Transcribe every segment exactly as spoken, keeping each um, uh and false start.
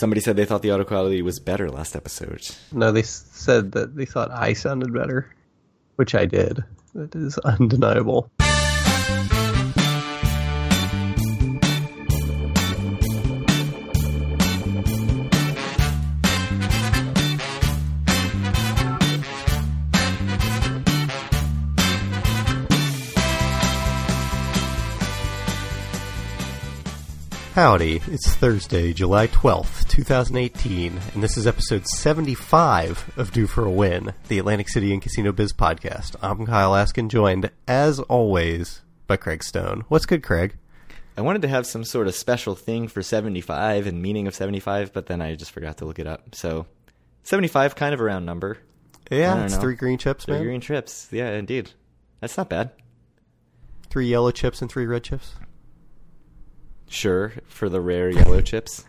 Somebody said they thought the audio quality was better last episode. No, they said that they thought I sounded better, which I did. That is undeniable. Howdy, it's Thursday, July twelfth, twenty eighteen, and this is episode seventy-five of Due for a Win, the Atlantic City and Casino Biz Podcast. I'm Kyle Askin, joined, as always, by Craig Stone. What's good, Craig? I wanted to have some sort of special thing for seventy-five and meaning of seventy-five, but then I just forgot to look it up. So, seventy-five, kind of a round number. Yeah, it's know. three green chips, three man. Three green chips, yeah, indeed. That's not bad. Three yellow chips and three red chips. Sure, for the rare yellow chips.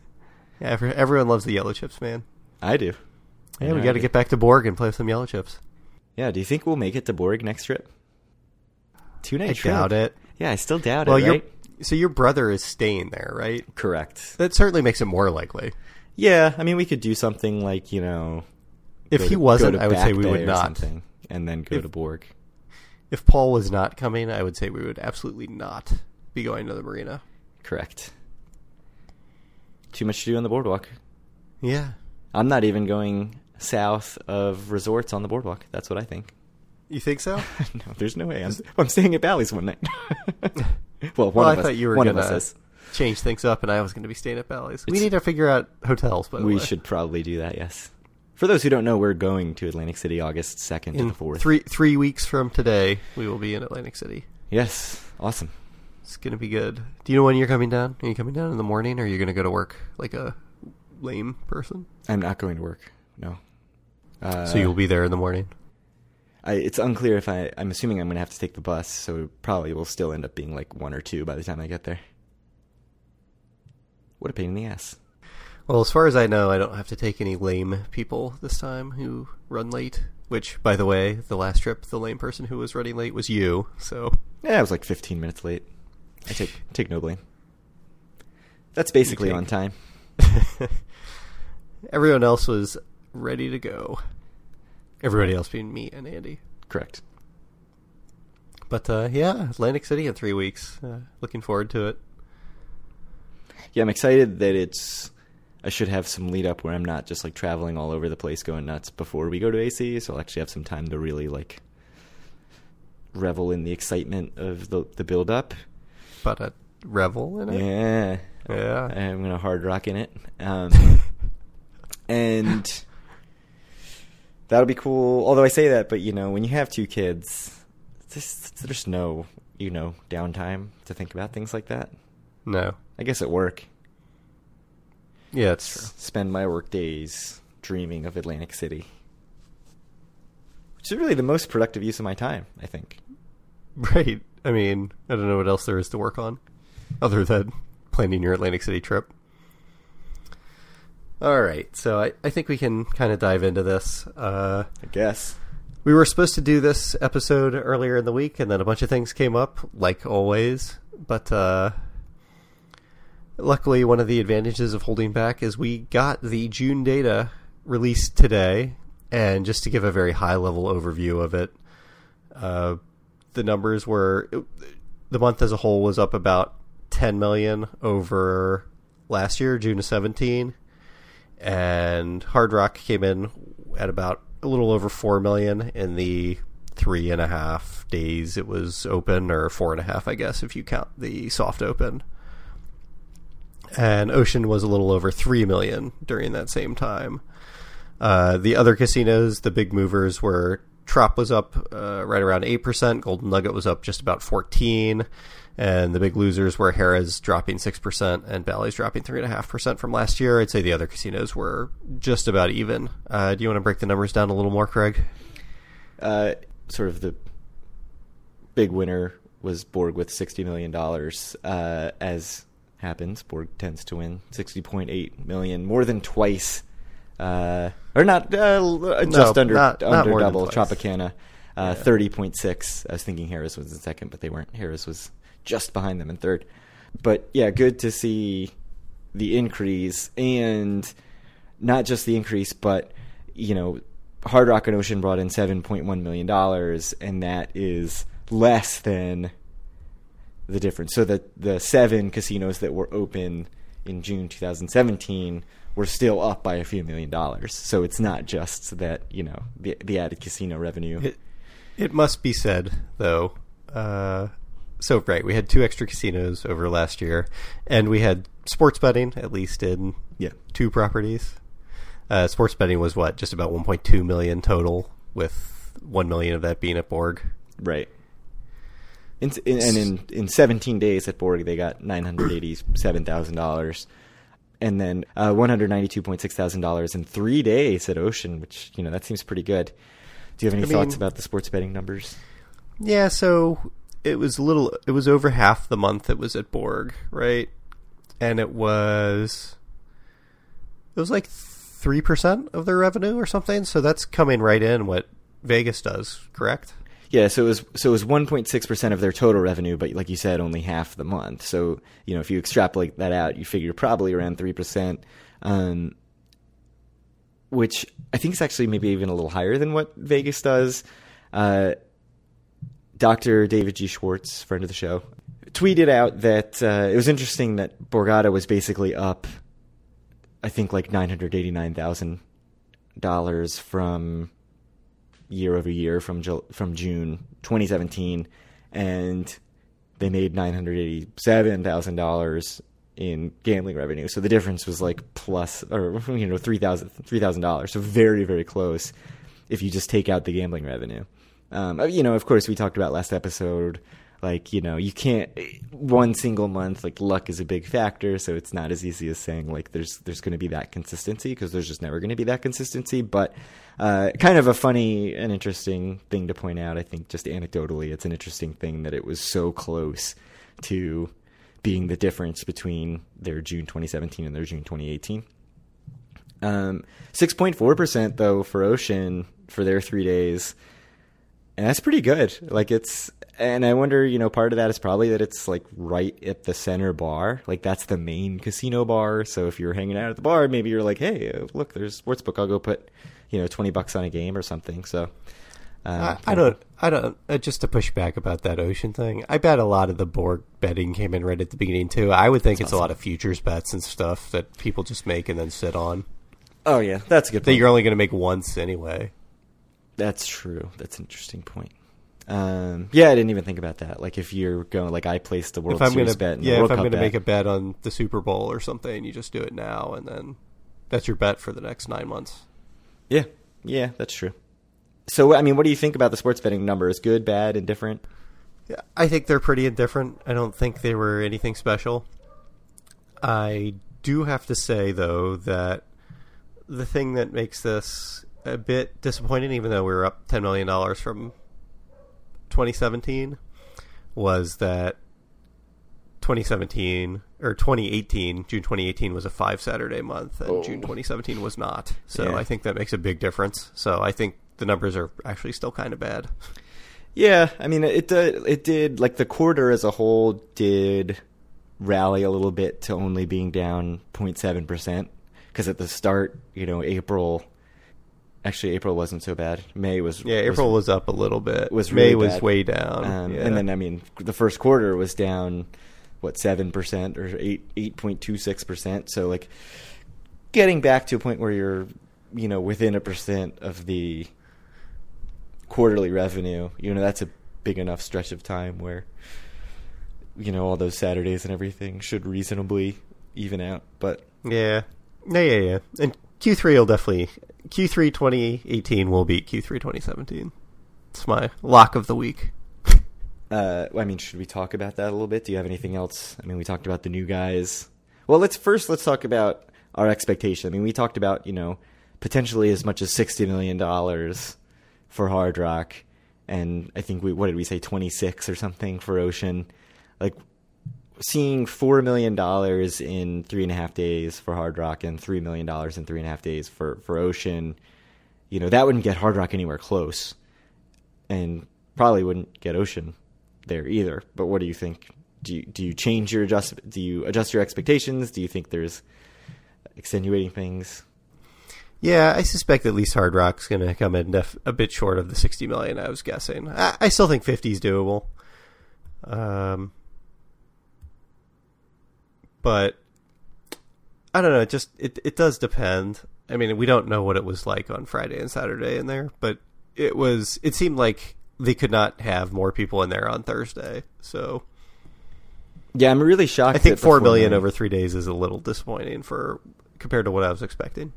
Yeah, everyone loves the yellow chips, man. I do. Yeah, yeah we got to get back to Borg and play with some yellow chips. Yeah, do you think we'll make it to Borg next trip? Two-night trip. I doubt it. Yeah, I still doubt well, it, right? Your, so your brother is staying there, right? Correct. That certainly makes it more likely. Yeah, I mean, we could do something like, you know... If he to, wasn't, I would say we would not. And then go if, to Borg. If Paul was not coming, I would say we would absolutely not be going to the marina. Correct. Too much to do on the boardwalk. Yeah. I'm not even going south of resorts on the boardwalk. That's what I think. You think so? No, there's no way. I'm, I'm staying at Bally's one night. well, one well, of I us, thought you were going to change things up, and I was going to be staying at Bally's. It's, we need to figure out hotels, by the we way. We should probably do that, yes. For those who don't know, we're going to Atlantic City August second in to the fourth. Three, three weeks from today, we will be in Atlantic City. Yes. Awesome. It's going to be good. Do you know when you're coming down? Are you coming down in the morning, or are you going to go to work like a lame person? I'm not going to work, no. Uh, so you'll be there in the morning? I, it's unclear if I... I'm assuming I'm going to have to take the bus, so probably will still end up being like one or two by the time I get there. What a pain in the ass. Well, as far as I know, I don't have to take any lame people this time who run late. Which, by the way, the last trip, the lame person who was running late was you, so... Yeah, I was like fifteen minutes late. I take take no blame. That's basically on time. Everyone else was ready to go. Everybody else being me and Andy. Correct. But uh, yeah, Atlantic City in three weeks. Uh, looking forward to it. Yeah, I'm excited that it's... I should have some lead up where I'm not just like traveling all over the place going nuts before we go to A C. So I'll actually have some time to really like revel in the excitement of the, the build up. But a revel in it? Yeah. Yeah. I'm going to hard rock in it. Um, and that'll be cool. Although I say that, but, you know, when you have two kids, there's, there's no, you know, downtime to think about things like that. No. I guess at work. Yeah, it's true. Spend my work days dreaming of Atlantic City. Which is really the most productive use of my time, I think. Right. I mean, I don't know what else there is to work on other than planning your Atlantic City trip. All right. So I, I think we can kind of dive into this. Uh, I guess. We were supposed to do this episode earlier in the week, and then a bunch of things came up, like always. But uh, luckily, one of the advantages of holding back is we got the June data released today. And just to give a very high-level overview of it, uh the numbers were, the month as a whole was up about ten million over last year, June of seventeen. And Hard Rock came in at about a little over four million in the three and a half days it was open, or four and a half, I guess, if you count the soft open. And Ocean was a little over three million during that same time. Uh, the other casinos, the big movers were... Trop was up uh, right around eight percent. Golden Nugget was up just about fourteen percent. And the big losers were Harrah's dropping six percent and Bally's dropping three point five percent from last year. I'd say the other casinos were just about even. Uh, do you want to break the numbers down a little more, Craig? Uh, sort of the big winner was Borg with sixty million dollars. Uh, as happens, Borg tends to win sixty point eight million dollars, more than twice. Uh, or not, uh, just no, under, not, under not double, Tropicana, uh, yeah. thirty point six. I was thinking Harrah's was in second, but they weren't. Harrah's was just behind them in third. But yeah, good to see the increase, and not just the increase, but, you know, Hard Rock and Ocean brought in seven point one million dollars, and that is less than the difference. So the, the seven casinos that were open in June twenty seventeen were still up by a few million dollars. So it's not just that, you know, the, the added casino revenue. It, it must be said, though, uh, so right, we had two extra casinos over last year, and we had sports betting, at least in yeah. two properties. Uh, sports betting was what, just about one point two million total, with one million of that being at Borg. Right. In, in, and in, in seventeen days at Borg, they got nine hundred eighty-seven thousand dollars, and then uh, one hundred ninety-two point six thousand dollars in three days at Ocean, which, you know, that seems pretty good. Do you have any I mean, thoughts about the sports betting numbers? Yeah, so it was a little, it was over half the month it was at Borg, right? And it was, it was like three percent of their revenue or something. So that's coming right in what Vegas does, correct? Yeah, so it was so it was one point six percent of their total revenue, but like you said, only half the month. So, you know, if you extrapolate that out, you figure probably around three percent, um, which I think is actually maybe even a little higher than what Vegas does. Uh, Doctor David G. Schwartz, friend of the show, tweeted out that uh, it was interesting that Borgata was basically up, I think, like nine hundred eighty-nine thousand dollars from year over year from from June twenty seventeen, and they made nine hundred eighty-seven thousand dollars in gambling revenue. So the difference was like plus, or, you know, three thousand dollars. So very, very close if you just take out the gambling revenue. Um, you know, of course, we talked about last episode, like, you know, you can't, one single month, like luck is a big factor. So it's not as easy as saying like there's there's going to be that consistency, because there's just never going to be that consistency. But uh, kind of a funny and interesting thing to point out. I think just anecdotally, it's an interesting thing that it was so close to being the difference between their June twenty seventeen and their June twenty eighteen. Um, six point four percent though for Ocean for their three days. And that's pretty good. Like it's, and I wonder, you know, part of that is probably that it's like right at the center bar. Like that's the main casino bar. So if you're hanging out at the bar, maybe you're like, hey, look, there's a sportsbook. I'll go put, you know, twenty bucks on a game or something. So uh, I, I don't, I don't, uh, just to push back about that Ocean thing. I bet a lot of the board betting came in right at the beginning too. I would think it's awesome. A lot of futures bets and stuff that people just make and then sit on. Oh yeah. That's a good thing. You're only going to make once anyway. That's true. That's an interesting point. Um, yeah, I didn't even think about that. Like if you're going, like I placed the World Series gonna, bet. And yeah, the World if I'm going to make a bet on the Super Bowl or something, you just do it now, and then that's your bet for the next nine months. Yeah, yeah, that's true. So, I mean, what do you think about the sports betting numbers? Good, bad, indifferent? Yeah, I think they're pretty indifferent. I don't think they were anything special. I do have to say though that the thing that makes this a bit disappointing, even though we were up ten million dollars from twenty seventeen, was that twenty seventeen or twenty eighteen, June twenty eighteen was a five Saturday month, and oh. June twenty seventeen was not. So yeah. I think that makes a big difference. So I think the numbers are actually still kind of bad. Yeah, I mean, it uh, it did, like the quarter as a whole did rally a little bit to only being down zero point seven percent, because at the start, you know, April. Actually, April wasn't so bad. May was... Yeah, April was, was up a little bit. Was really May was bad. Way down. Um, yeah. And then, I mean, the first quarter was down, what, seven percent or eight point two six percent. So, like, getting back to a point where you're, you know, within a percent of the quarterly revenue, you know, that's a big enough stretch of time where, you know, all those Saturdays and everything should reasonably even out. But... Yeah. Yeah, yeah, yeah. And Q three will definitely... Q three twenty eighteen will beat Q three twenty seventeen. It's my lock of the week. uh, I mean, should we talk about that a little bit? Do you have anything else? I mean, we talked about the new guys. Well, let's first let's talk about our expectation. I mean, we talked about, you know, potentially as much as sixty million dollars for Hard Rock, and I think we what did we say twenty-six or something for Ocean. Like seeing four million dollars in three and a half days for Hard Rock and three million dollars in three and a half days for, for Ocean, you know, that wouldn't get Hard Rock anywhere close, and probably wouldn't get Ocean there either. But what do you think do you, do you change your adjust? Do you adjust your expectations? Do you think there's extenuating things? Yeah, I suspect at least Hard Rock's going to come in a bit short of the sixty million dollars I was guessing. I, I still think fifty is doable. Um, but I don't know. It just it it does depend. I mean, we don't know what it was like on Friday and Saturday in there, but it was. It seemed like they could not have more people in there on Thursday. So yeah, I'm really shocked. I think four million over three days is a little disappointing for compared to what I was expecting.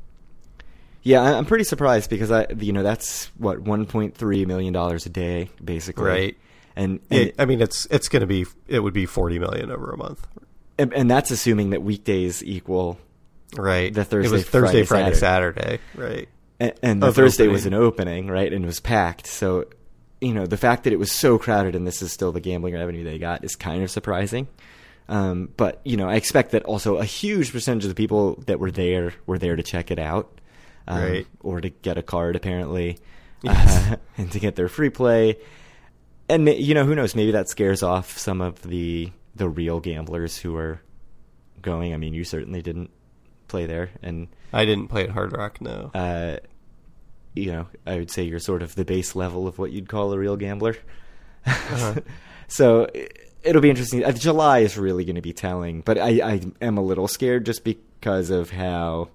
Yeah, I'm pretty surprised because I, you know, that's what one point three million dollars a day basically, right? And, and it, I mean, it's it's going to be it would be forty million dollars over a month. And, and that's assuming that weekdays equal, right? The Thursday, it was Thursday, Friday, Saturday, Saturday right? And, and the Thursday opening. was an opening, right? And it was packed. So, you know, the fact that it was so crowded and this is still the gambling revenue they got is kind of surprising. Um, but you know, I expect that also a huge percentage of the people that were there were there to check it out, um, right? Or to get a card, apparently, yes. uh, and to get their free play. And you know, who knows? Maybe that scares off some of the. the real gamblers who are going. I mean, you certainly didn't play there, and I didn't play at Hard Rock. No, uh, you know, I would say you're sort of the base level of what you'd call a real gambler. Uh-huh. So it'll be interesting. July is really going to be telling, but I, I am a little scared just because of how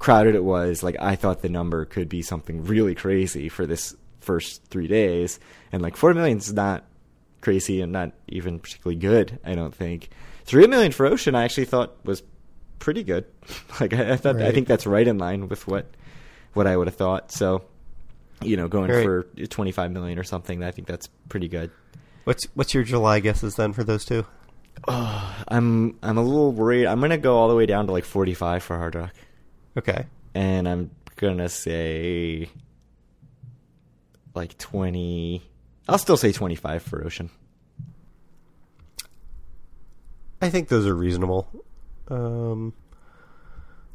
crowded it was. Like I thought the number could be something really crazy for this first three days, and like four million is not crazy and not even particularly good. I don't think three million for Ocean I actually thought was pretty good. Like I, I thought, right. I think that's right in line with what what I would have thought. So, you know, going right. for twenty five million or something, I think that's pretty good. What's what's your July guesses then for those two? Oh, I'm I'm a little worried. I'm gonna go all the way down to like forty five for Hard Rock. Okay, and I'm gonna say like twenty. I'll still say twenty-five for Ocean. I think those are reasonable. Um,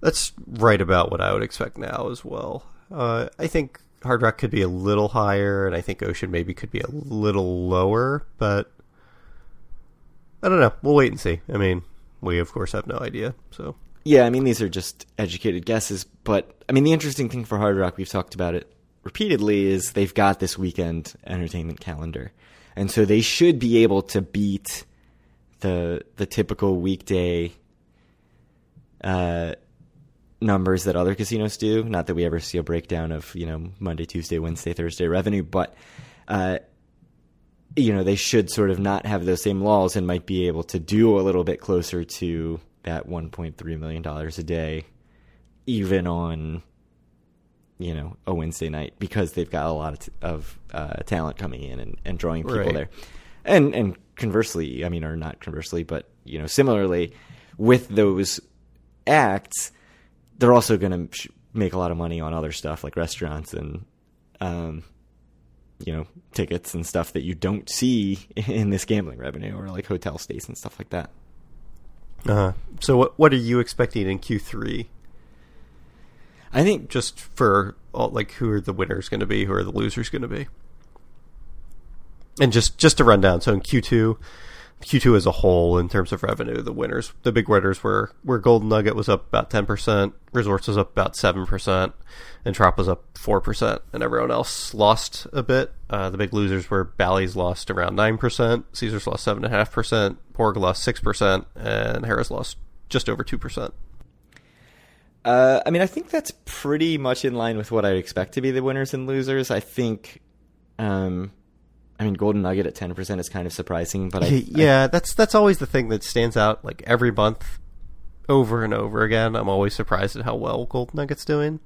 that's right about what I would expect now as well. Uh, I think Hard Rock could be a little higher, and I think Ocean maybe could be a little lower, but I don't know. We'll wait and see. I mean, we, of course, have no idea. So yeah, I mean, these are just educated guesses, but I mean, the interesting thing for Hard Rock, we've talked about it repeatedly, is they've got this weekend entertainment calendar, and so they should be able to beat the the typical weekday uh numbers that other casinos do. Not that we ever see a breakdown of, you know, Monday, Tuesday, Wednesday, Thursday revenue, but uh you know, they should sort of not have those same lulls and might be able to do a little bit closer to that one point three million dollars a day, even on, you know, a Wednesday night, because they've got a lot of, t- of uh, talent coming in and, and drawing people right. there. And and conversely, I mean, or not conversely, but, you know, similarly with those acts, they're also going to make a lot of money on other stuff like restaurants and, um, you know, tickets and stuff that you don't see in this gambling revenue, or like hotel stays and stuff like that. Uh-huh. So what what are you expecting in Q three? I think just for all, like, who are the winners going to be? Who are the losers going to be? And just, just to run down. So in Q two, Q two as a whole, in terms of revenue, the winners, the big winners were, were Golden Nugget was up about ten percent. Resorts was up about seven percent. And Trop was up four percent. And everyone else lost a bit. Uh, the big losers were Bally's lost around nine percent. Caesars lost seven point five percent. Porg lost six percent. And Harrah's lost just over two percent. Uh, I mean, I think that's pretty much in line with what I expect to be the winners and losers. I think, um, I mean, Golden Nugget at ten percent is kind of surprising, but I, yeah, I, that's, that's always the thing that stands out, like every month over and over again. I'm always surprised at how well Golden Nugget's doing,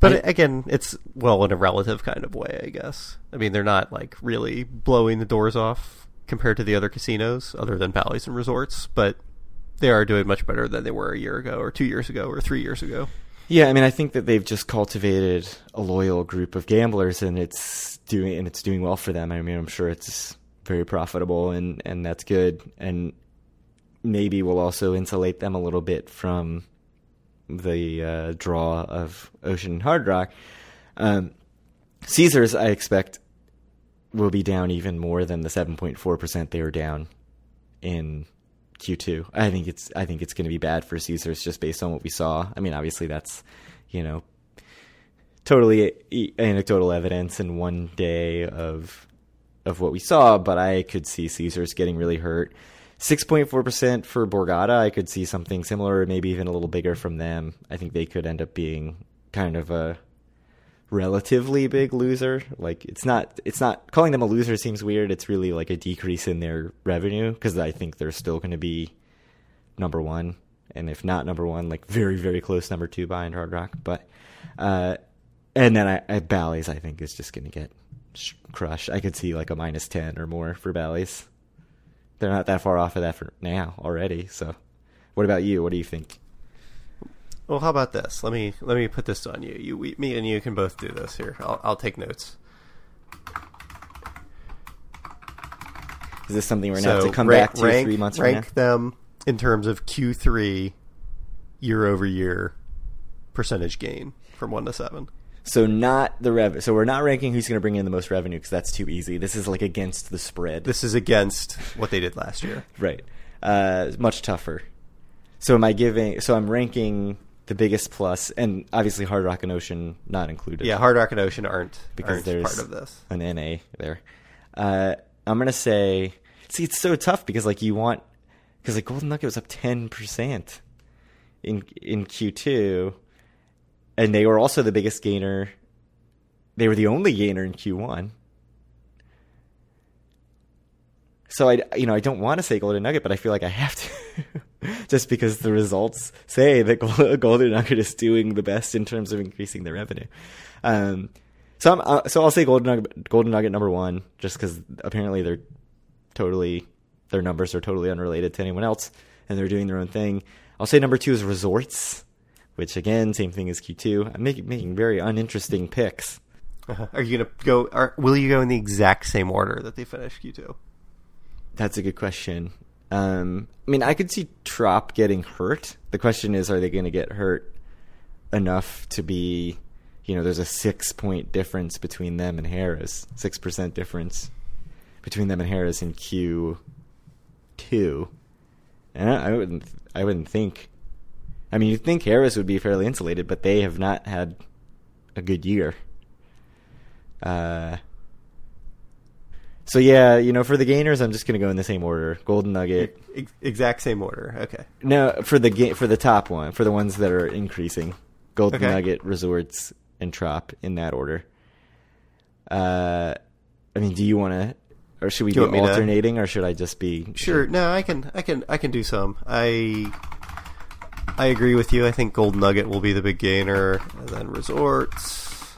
but I, again, it's well in a relative kind of way, I guess. I mean, they're not like really blowing the doors off compared to the other casinos other than Bally's and Resorts, but they are doing much better than they were a year ago or two years ago or three years ago. Yeah, I mean, I think that they've just cultivated a loyal group of gamblers, and it's doing and it's doing well for them. I mean, I'm sure it's very profitable, and, and that's good. And maybe we'll also insulate them a little bit from the uh, draw of Ocean and Hard Rock. Um, Caesars, I expect, will be down even more than the seven point four percent they were down in Q two. I think it's I think it's going to be bad for Caesars just based on what we saw. I mean, obviously that's, you know, totally anecdotal evidence and one day of of what we saw, but I could see Caesars getting really hurt. six point four percent for Borgata. I could see something similar, maybe even a little bigger from them. I think they could end up being kind of a relatively big loser. Like it's not, it's not calling them a loser seems weird. It's really like a decrease in their revenue, because I think they're still going to be number one, and if not number one, like very, very close number two behind Hard Rock. But uh, and then I, I Bally's, I think, is just going to get crushed. I could see like a minus ten or more for Bally's. They're not that far off of that for now already. So, what about you? What do you think? Well, how about this? Let me let me put this on you. You, we, me, and you can both do this here. I'll I'll take notes. Is this something we're so now to come rank, back to rank, three months? Rank right now? Them in terms of Q three year over year percentage gain from one to seven. So not the rev. So we're not ranking who's going to bring in the most revenue, because that's too easy. This is like against the spread. This is against what they did last year, right? Uh, much tougher. So am I giving? So I'm ranking the biggest plus, and obviously Hard Rock and Ocean not included. Yeah, Hard Rock and Ocean aren't because aren't there's part of this. An N A there. Uh, I'm gonna say. See, it's so tough because like you want because like Golden Nugget was up ten percent in in Q two. And they were also the biggest gainer. They were the only gainer in Q one. So I, you know, I don't want to say Golden Nugget, but I feel like I have to, just because the results say that Golden Nugget is doing the best in terms of increasing their revenue. Um, so I'm, uh, so I'll say Golden Nugget, Golden Nugget number one, just because apparently they're totally, their numbers are totally unrelated to anyone else, and they're doing their own thing. I'll say number two is Resorts, which again, same thing as Q two. I'm making making very uninteresting picks. Uh-huh. Are you gonna go? Are, will you go in the exact same order that they finished Q two? That's a good question. Um, I mean, I could see Trop getting hurt. The question is, are they going to get hurt enough to be? You know, there's a six point difference between them and Harris. Six percent difference between them and Harris in Q two, and I, I wouldn't. I wouldn't think. I mean, you'd think Harris would be fairly insulated, but they have not had a good year. Uh, so, yeah, you know, for the gainers, I'm just going to go in the same order. Golden Nugget. Exact same order. Okay. No, for the ga- for the top one, for the ones that are increasing. Golden okay. Nugget, Resorts, and Trop in that order. Uh, I mean, do you want to, or should we do be alternating, to... or should I just be? Sure. No, I can, I can, I can do some. I... I agree with you. I think Gold Nugget will be the big gainer, and then Resorts.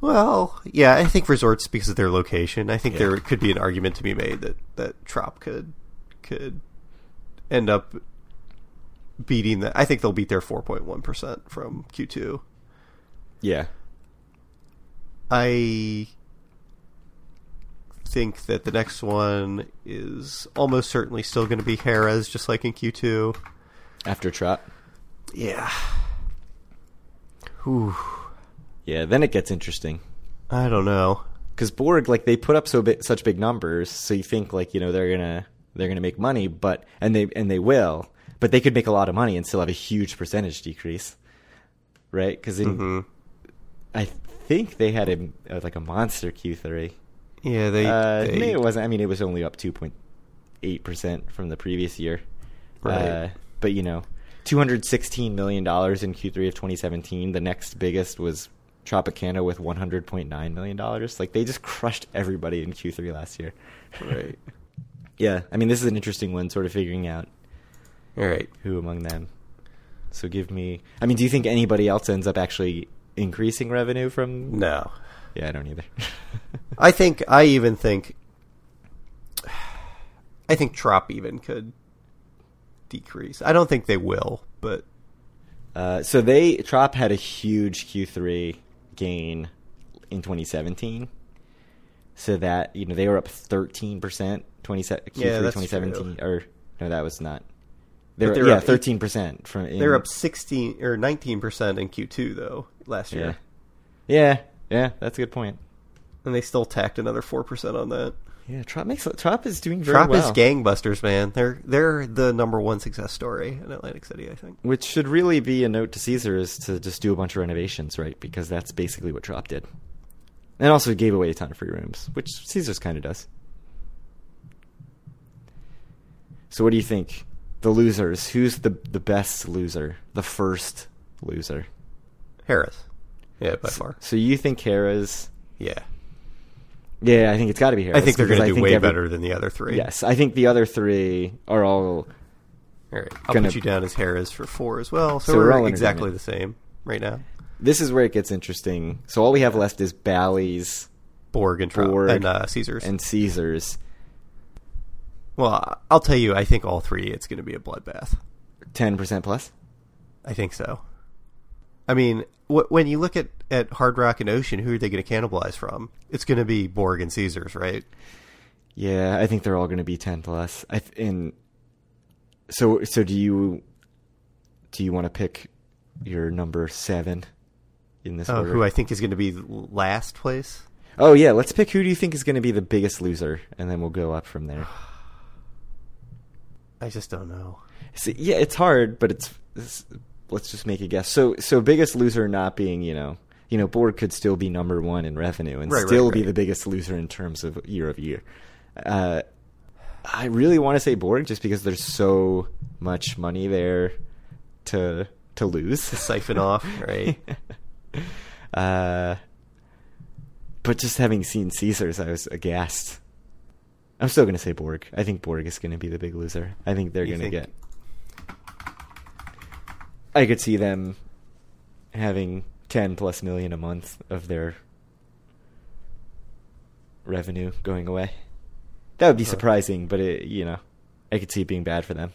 Well, yeah, I think Resorts because of their location. I think yeah. there could be an argument to be made that that Trop could could end up beating the. I think they'll beat their four point one percent from Q two. Yeah. I think that the next one is almost certainly still going to be Harrah's, just like in Q two. After Trop. Yeah. Whew. Yeah, then it gets interesting. I don't know. Because Borg, like, they put up so bit, such big numbers, so you think, like, you know, they're gonna they're gonna make money, but and they and they will, but they could make a lot of money and still have a huge percentage decrease, right? Because mm-hmm. I think they had a like a monster Q three. Yeah, they. Uh, they... Maybe it wasn't. I mean, it was only up two point eight percent from the previous year. Right. Uh, But, you know, two hundred sixteen million dollars in Q three of twenty seventeen. The next biggest was Tropicana with one hundred point nine million dollars. Like, they just crushed everybody in Q three last year. Right. Yeah. I mean, this is an interesting one, sort of figuring out All right. who among them. So give me... I mean, do you think anybody else ends up actually increasing revenue from... No. Yeah, I don't either. I think... I even think... I think Trop even could... decrease. I don't think they will, but uh, so they Trop had a huge Q three gain in twenty seventeen. So that you know they were up thirteen percent Q three yeah, twenty seventeen true. Or no, that was not. They were, they were yeah, up thirteen percent from. In, they're up sixteen or nineteen percent in Q two though last year. Yeah, yeah, yeah, that's a good point. And they still tacked another four percent on that. Yeah, Trop makes Trop is doing very Trop well. Trop is gangbusters, man. They're they're the number one success story in Atlantic City, I think. Which should really be a note to Caesar is to just do a bunch of renovations, right? Because that's basically what Trop did, and also gave away a ton of free rooms, which Caesar's kind of does. So, what do you think? The losers. Who's the the best loser? The first loser. Harris. Yeah, by so, far. So you think Harris? Yeah. Yeah, I think it's got to be Harris. I think they're going to do way every, better than the other three. Yes, I think the other three are all... All right, I'll gonna, put you down as Harris for four as well, so, so we're, we're exactly the same right now. This is where it gets interesting. So all we have left is Bally's, Borg, and, Borg, and uh, Caesars. And Caesars. Well, I'll tell you, I think all three, it's going to be a bloodbath. ten percent plus? I think so. I mean, when you look at, at Hard Rock and Ocean, who are they going to cannibalize from? It's going to be Borg and Caesars, right? Yeah, I think they're all going to be ten plus. I th- and so so do you do you want to pick your number seven in this? Oh, order? Who I think is going to be last place? Oh yeah, let's pick who do you think is going to be the biggest loser, and then we'll go up from there. I just don't know. So, yeah, it's hard, but it's. it's Let's just make a guess. So, so biggest loser not being, you know, you know, Borg could still be number one in revenue and right, still right, right. be the biggest loser in terms of year of year. Uh, I really want to say Borg just because there's so much money there to to lose, to siphon off, right? uh, but just having seen Caesars, I was aghast. I'm still going to say Borg. I think Borg is going to be the big loser. I think they're going to think- get. I could see them having ten plus million a month of their revenue going away. That would be surprising, but it, you know, I could see it being bad for them.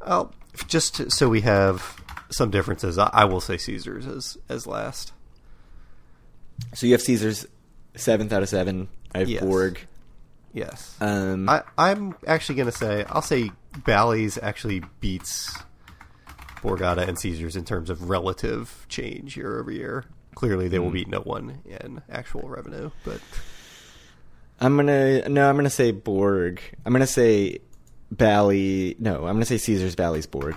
Oh, just so we have some differences, I will say Caesars as, as last. So you have Caesars seventh out of seven. I have yes. Borg. Yes. Um, I, I'm actually going to say, I'll say Bally's actually beats Borgata and Caesars in terms of relative change year over year. Clearly, they will beat no one in actual revenue. But I'm gonna no, I'm gonna say Borg. I'm gonna say Bally. No, I'm gonna say Caesars, Bally's, Borg.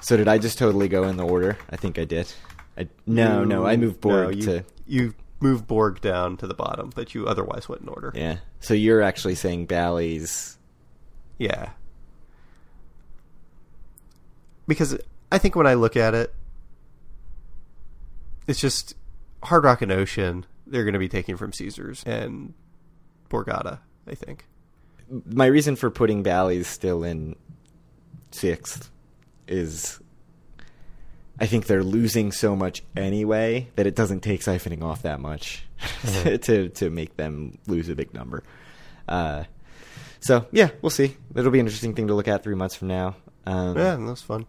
So did I just totally go in the order? I think I did. I, no, you, no, I moved Borg no, you, to you moved Borg down to the bottom, but you otherwise went in order. Yeah. So you're actually saying Bally's. Yeah. Because I think when I look at it, it's just Hard Rock and Ocean, they're going to be taking from Caesars and Borgata, I think. My reason for putting Bally's still in sixth is I think they're losing so much anyway that it doesn't take siphoning off that much mm-hmm. to, to make them lose a big number. Uh, so, yeah, we'll see. It'll be an interesting thing to look at three months from now. Um, yeah, that's fun.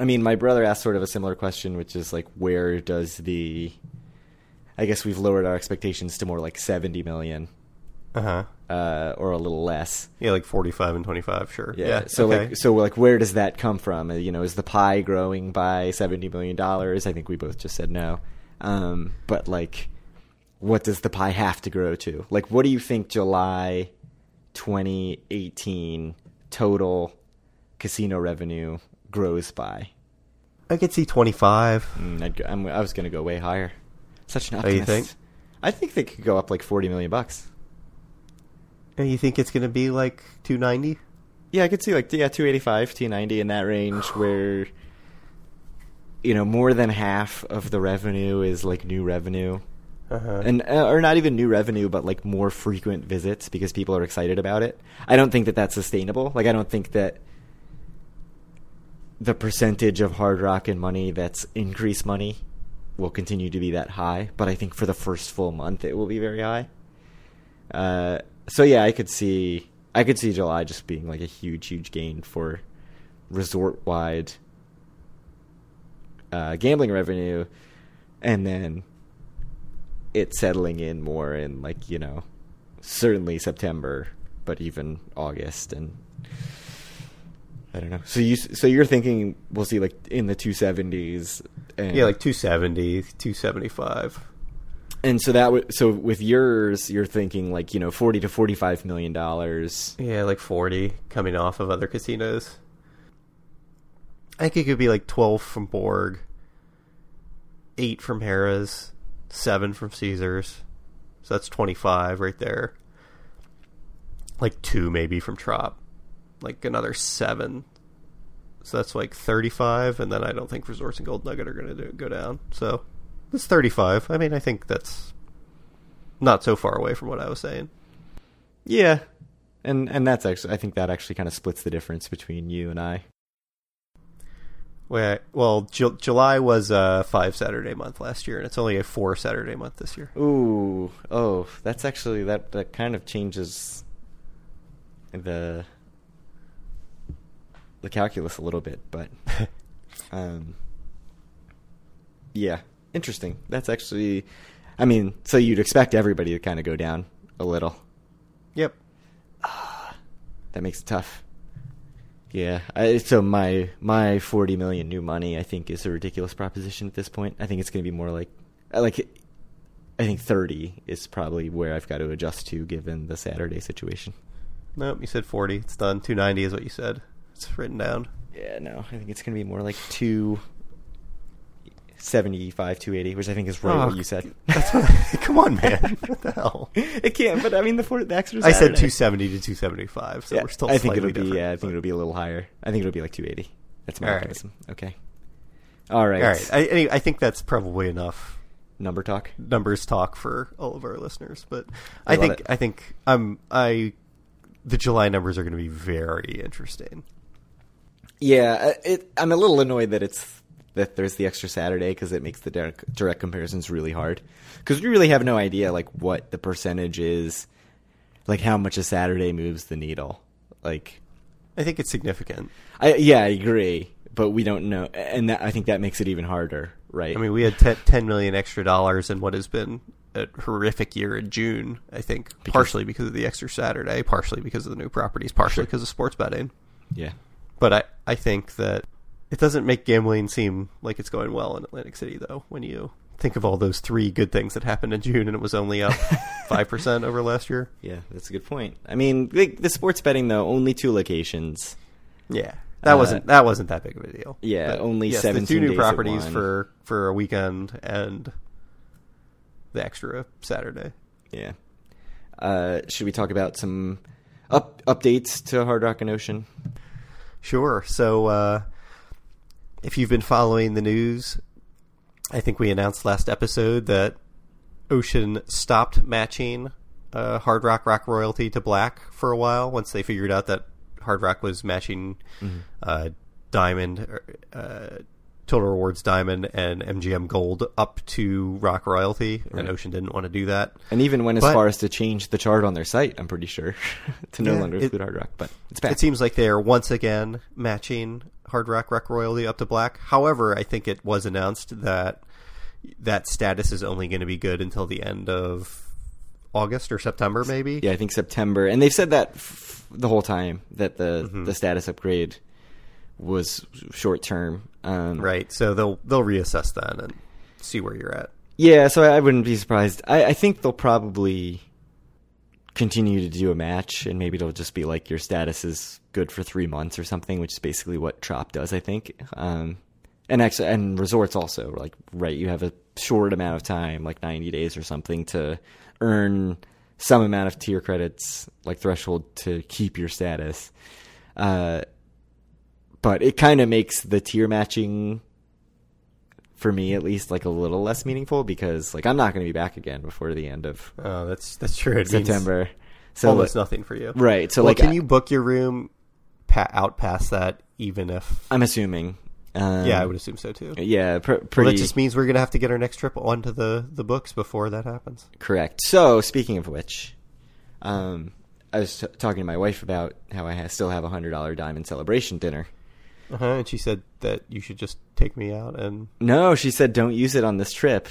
I mean, my brother asked sort of a similar question, which is like, where does the? I guess we've lowered our expectations to more like seventy million, uh-huh. uh, or a little less. Yeah, like forty-five and twenty-five, sure. Yeah. yeah so okay. like, so like, where does that come from? You know, is the pie growing by seventy million dollars? I think we both just said no. Um, but like, what does the pie have to grow to? Like, what do you think July, twenty eighteen total casino revenue grows by? I could see twenty-five. Mm, I'd go, I'm, I was going to go way higher. Such an optimist. Oh, you think? I think they could go up like forty million bucks. And you think it's going to be like two ninety? Yeah, I could see like yeah, two eighty-five, two ninety in that range where, you know, more than half of the revenue is like new revenue. Uh-huh. And uh, or not even new revenue, but like more frequent visits because people are excited about it. I don't think that that's sustainable. Like I don't think that the percentage of Hard Rock and money that's increased money will continue to be that high, but I think for the first full month it will be very high. Uh, so yeah, I could see I could see July just being like a huge, huge gain for resort-wide uh, gambling revenue, and then it settling in more in like, you know, certainly September, but even August and. I don't know. So you so you're thinking we'll see like in the two seventies and yeah, like two seventy, two seventy-five. And so that, so with yours, you're thinking like, you know, forty to forty-five million dollars. Yeah, like forty coming off of other casinos. I think it could be like twelve from Borg, eight from Harrah's, seven from Caesars. So that's twenty-five right there. Like two maybe from Trop, like another seven. So that's like thirty-five, and then I don't think Resorts and Gold Nugget are going to go down. So that's thirty-five. I mean, I think that's not so far away from what I was saying. Yeah, and and that's actually, I think that actually kind of splits the difference between you and I. Well, well, Ju- July was a five Saturday month last year, and it's only a four Saturday month this year. Ooh, oh, that's actually that that kind of changes the the calculus a little bit, but um, yeah, interesting. That's actually, I mean, so you'd expect everybody to kind of go down a little. Yep. Uh, that makes it tough. Yeah, I, so my my forty million new money, I think, is a ridiculous proposition at this point. I think it's going to be more like, like, I think thirty is probably where I've got to adjust to given the Saturday situation. Nope, you said forty. It's done. two ninety is what you said. It's written down. Yeah, no, I think it's going to be more like two seventy-five, two eighty, which I think is right oh, what you said. That's what I, come on, man. What the hell? It can't, but I mean, the, four, the extra Saturday. I said two seventy to two seventy-five, so yeah, we're still I slightly think it'll different. Be, yeah, I think it'll be a little higher. I think it'll be like two eighty. That's my mechanism. Right. Okay. All right. All right. I, anyway, I think that's probably enough. Number talk? Numbers talk for all of our listeners, but I, I think, I think um, I the July numbers are going to be very interesting. Yeah, it, I'm a little annoyed that it's that there's the extra Saturday because it makes the direct, direct comparisons really hard. Because we really have no idea, like, what the percentage is, like, how much a Saturday moves the needle. Like, I think it's significant. I, yeah, I agree, but we don't know. And that, I think that makes it even harder, right? I mean, we had ten million extra dollars in what has been a horrific year in June, I think. Because, partially because of the extra Saturday, partially because of the new properties, partially sure. because of sports betting. Yeah. But I, I think that it doesn't make gambling seem like it's going well in Atlantic City, though, when you think of all those three good things that happened in June and it was only up five percent over last year. Yeah, that's a good point. I mean, the, the sports betting, though, only two locations. Yeah, that uh, wasn't that wasn't that big of a deal. Yeah, but only yes, seventeen days. Yes, the two new properties for, for a weekend and the extra Saturday. Yeah. Uh, should we talk about some up, updates to Hard Rock and Ocean? Sure. So uh, if you've been following the news, I think we announced last episode that Ocean stopped matching uh, Hard Rock Rock Royalty to Black for a while once they figured out that Hard Rock was matching mm-hmm. uh, Diamond, uh, Total Rewards Diamond and M G M Gold up to Rock Royalty, right. And Ocean didn't want to do that. And even went as but, far as to change the chart on their site, I'm pretty sure, to no yeah, longer include it, Hard Rock, but it's back. It seems like they are once again matching Hard Rock Rock Royalty up to Black. However, I think it was announced that that status is only going to be good until the end of August or September, maybe. Yeah, I think September. And they've said that f- the whole time, that the, mm-hmm. the status upgrade was short term. Um, right. So they'll they'll reassess that and see where you're at. Yeah, so I wouldn't be surprised. I, I think they'll probably continue to do a match, and maybe it'll just be like your status is good for three months or something, which is basically what Trop does, I think. Um, and actually, and Resorts also, like, right, you have a short amount of time, like ninety days or something, to earn some amount of tier credits, like threshold, to keep your status. Uh But it kind of makes the tier matching, for me at least, like a little less meaningful because, like, I'm not going to be back again before the end of oh, that's that's true. It September. Means so almost like, nothing for you, right? So, well, like, can I, you book your room pa- out past that? Even if I'm assuming, um, yeah, I would assume so too. Yeah, pr- pretty. Well, that just means we're going to have to get our next trip onto the the books before that happens. Correct. So, speaking of which, um, I was t- talking to my wife about how I ha- still have a hundred dollar Diamond Celebration dinner. Uh-huh, and she said that you should just take me out and... No, she said don't use it on this trip.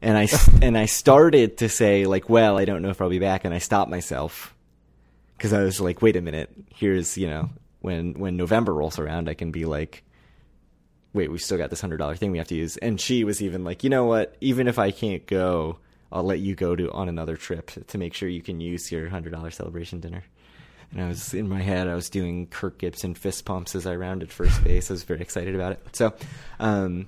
And I, and I started to say, like, well, I don't know if I'll be back, and I stopped myself. Because I was like, wait a minute, here's, you know, when, when November rolls around, I can be like, wait, we've still got this one hundred dollars thing we have to use. And she was even like, you know what, even if I can't go, I'll let you go to on another trip to make sure you can use your one hundred dollars celebration dinner. And I was in my head, I was doing Kirk Gibson fist pumps as I rounded first base. I was very excited about it. So, um,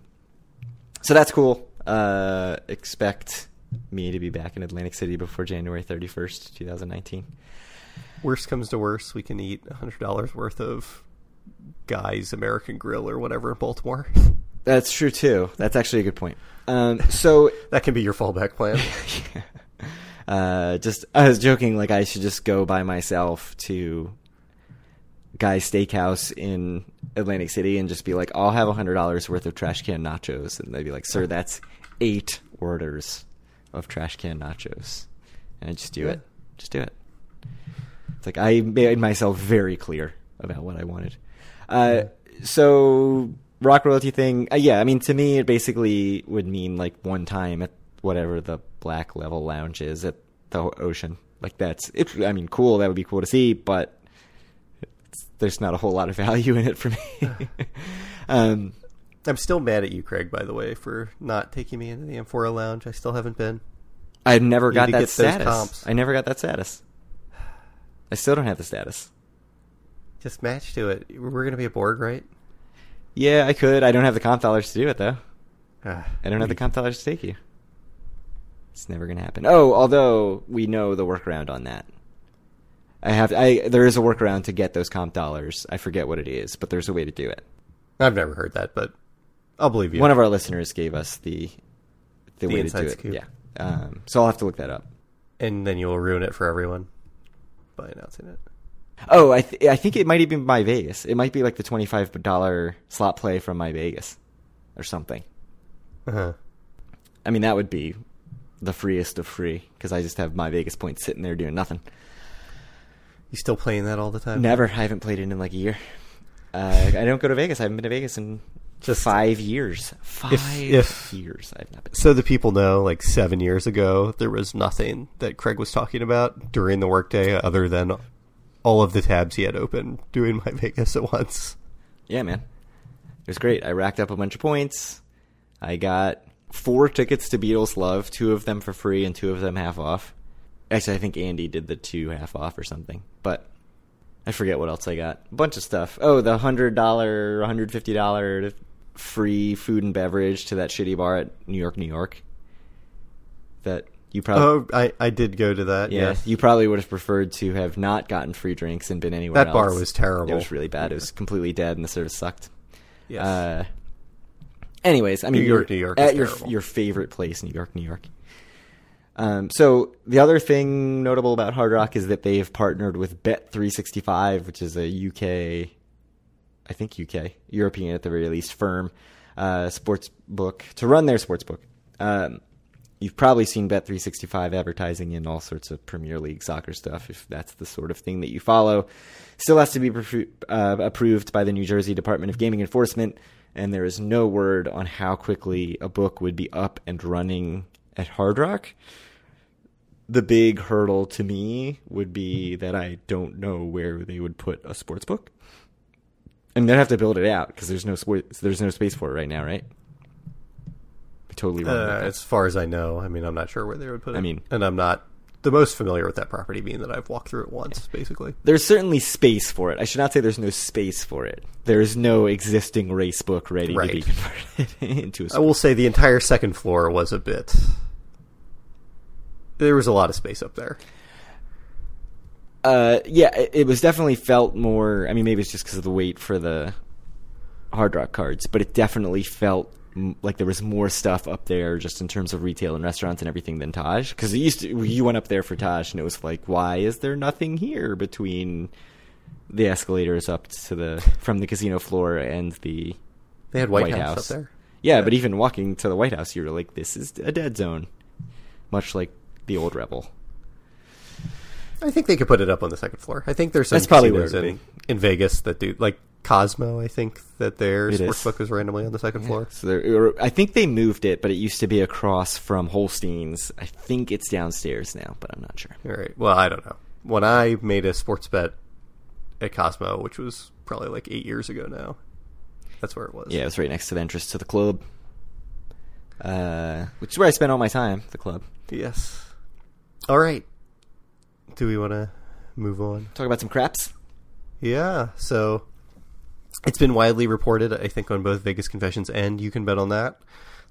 so that's cool. Uh, expect me to be back in Atlantic City before January thirty-first, twenty nineteen. Worst comes to worst, we can eat one hundred dollars worth of Guy's American Grill or whatever in Baltimore. That's true too. That's actually a good point. Um, so that can be your fallback plan. Yeah. Uh, just, I was joking, like I should just go by myself to Guy's Steakhouse in Atlantic City and just be like, I'll have one hundred dollars worth of trash can nachos. And they'd be like, sir, that's eight orders of trash can nachos. And I just do yeah. it. Just do it. It's like, I made myself very clear about what I wanted. Uh, yeah. So rock royalty thing. Uh, yeah. I mean, to me, it basically would mean like one time at whatever the black level lounge is at the Ocean. Like that's it. I mean, cool. That would be cool to see, but it's, there's not a whole lot of value in it for me. um, I'm still mad at you, Craig, by the way, for not taking me into the Amphora lounge. I still haven't been. I never got that status. I never got that status. I still don't have the status. Just match to it. We're going to be a board, right? Yeah, I could. I don't have the comp dollars to do it, though. Uh, I don't have the comp dollars to take you. It's never going to happen. Oh, although we know the workaround on that. I have. I there is a workaround to get those comp dollars. I forget what it is, but there's a way to do it. I've never heard that, but I'll believe you. One of our listeners gave us the the, the way to do scoop. It. Yeah. Um, so I'll have to look that up. And then you'll ruin it for everyone by announcing it. Oh, I th- I think it might even be My Vegas. It might be like the twenty-five dollars slot play from My Vegas or something. Uh-huh. I mean, that would be the freest of free because I just have My Vegas points sitting there doing nothing. You still playing that all the time? Never. I haven't played it in like a year. Uh, I don't go to Vegas. I haven't been to Vegas in just five years. Five if, if, years I've not been. So the people know, like seven years ago, there was nothing that Craig was talking about during the workday other than all of the tabs he had open doing My Vegas at once. Yeah, man. It was great. I racked up a bunch of points. I got four tickets to Beatles Love, two of them for free and two of them half off. Actually, I think Andy did the two half off or something, but I forget what else I got. A bunch of stuff. Oh, the one hundred dollars, one hundred fifty dollars free food and beverage to that shitty bar at New York, New York. That... You probably, oh, I, I did go to that. Yeah, yes. You probably would have preferred to have not gotten free drinks and been anywhere that else. That bar was terrible. It was really bad. Yeah. It was completely dead, and the service sucked. Yes. Uh, anyways, I mean, New York, New York, at your your favorite place, New York, New York. Um, so the other thing notable about Hard Rock is that they have partnered with Bet three sixty-five, which is a U K, I think U K, European at the very least, firm uh, sports book to run their sports book. Um, You've probably seen Bet three sixty-five advertising in all sorts of Premier League soccer stuff, if that's the sort of thing that you follow. Still has to be pre- uh, approved by the New Jersey Department of Gaming Enforcement, and there is no word on how quickly a book would be up and running at Hard Rock. The big hurdle to me would be that I don't know where they would put a sports book. And they'd have to build it out because there's no sports, there's no space for it right now, right? Totally wrong. Uh, as far as I know, I mean, I'm not sure where they would put it. I mean, and I'm not the most familiar with that property, being that I've walked through it once, yeah. Basically. There's certainly space for it. I should not say there's no space for it. There is no existing race book ready right. to be converted into a sport. I will say the entire second floor was a bit... There was a lot of space up there. Uh, yeah, it, it was definitely felt more... I mean, maybe it's just because of the wait for the Hard Rock cards, but it definitely felt... like there was more stuff up there just in terms of retail and restaurants and everything than Taj. Because it used to, you went up there for Taj and it was like, why is there nothing here between the escalators up to the, from the casino floor and the They had White, White House, House up there. Yeah, yeah, but even walking to the White House, you were like, this is a dead zone. Much like the old Rebel. I think they could put it up on the second floor. I think there's some That's probably casinos where it would in, be. in Vegas that do, like, Cosmo, I think that their sportsbook was randomly on the second yeah. floor. So there, I think they moved it, but it used to be across from Holstein's. I think it's downstairs now, but I'm not sure. All right. Well, I don't know. When I made a sports bet at Cosmo, which was probably like eight years ago now, that's where it was. Yeah, it was right next to the entrance to the club. uh, which is where I spend all my time, the club. Yes. All right. Do we want to move on? Talk about some craps? Yeah. So it's been widely reported, I think, on both Vegas Confessions and You Can Bet on That,